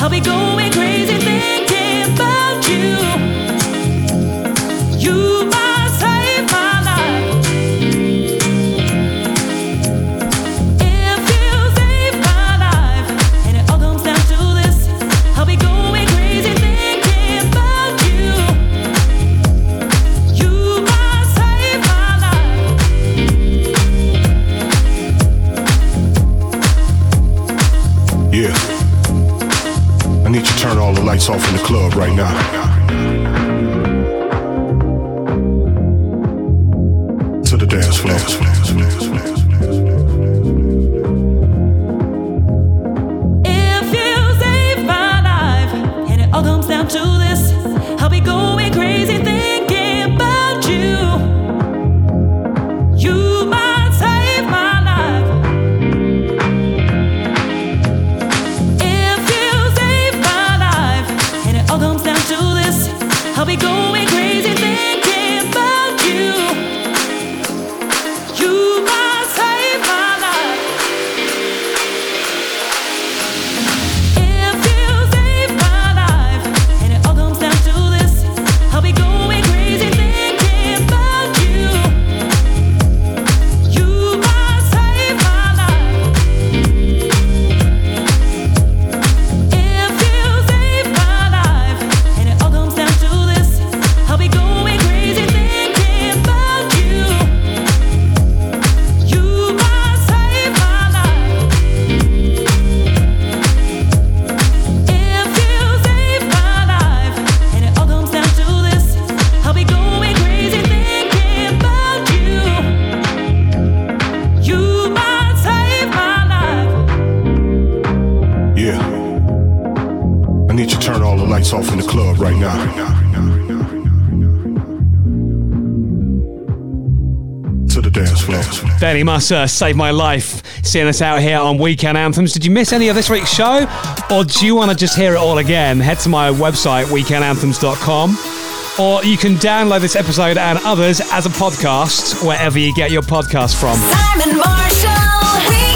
I'll be going crazy thinking about you. lights off in the club right now. To the dance floor. Danny Musser, saved my life, seeing us out here on Weekend Anthems. Did you miss any of this week's show? Or do you want to just hear it all again? Head to my website, weekendanthems.com. Or you can download this episode and others as a podcast, wherever you get your podcast from. Simon Marshall,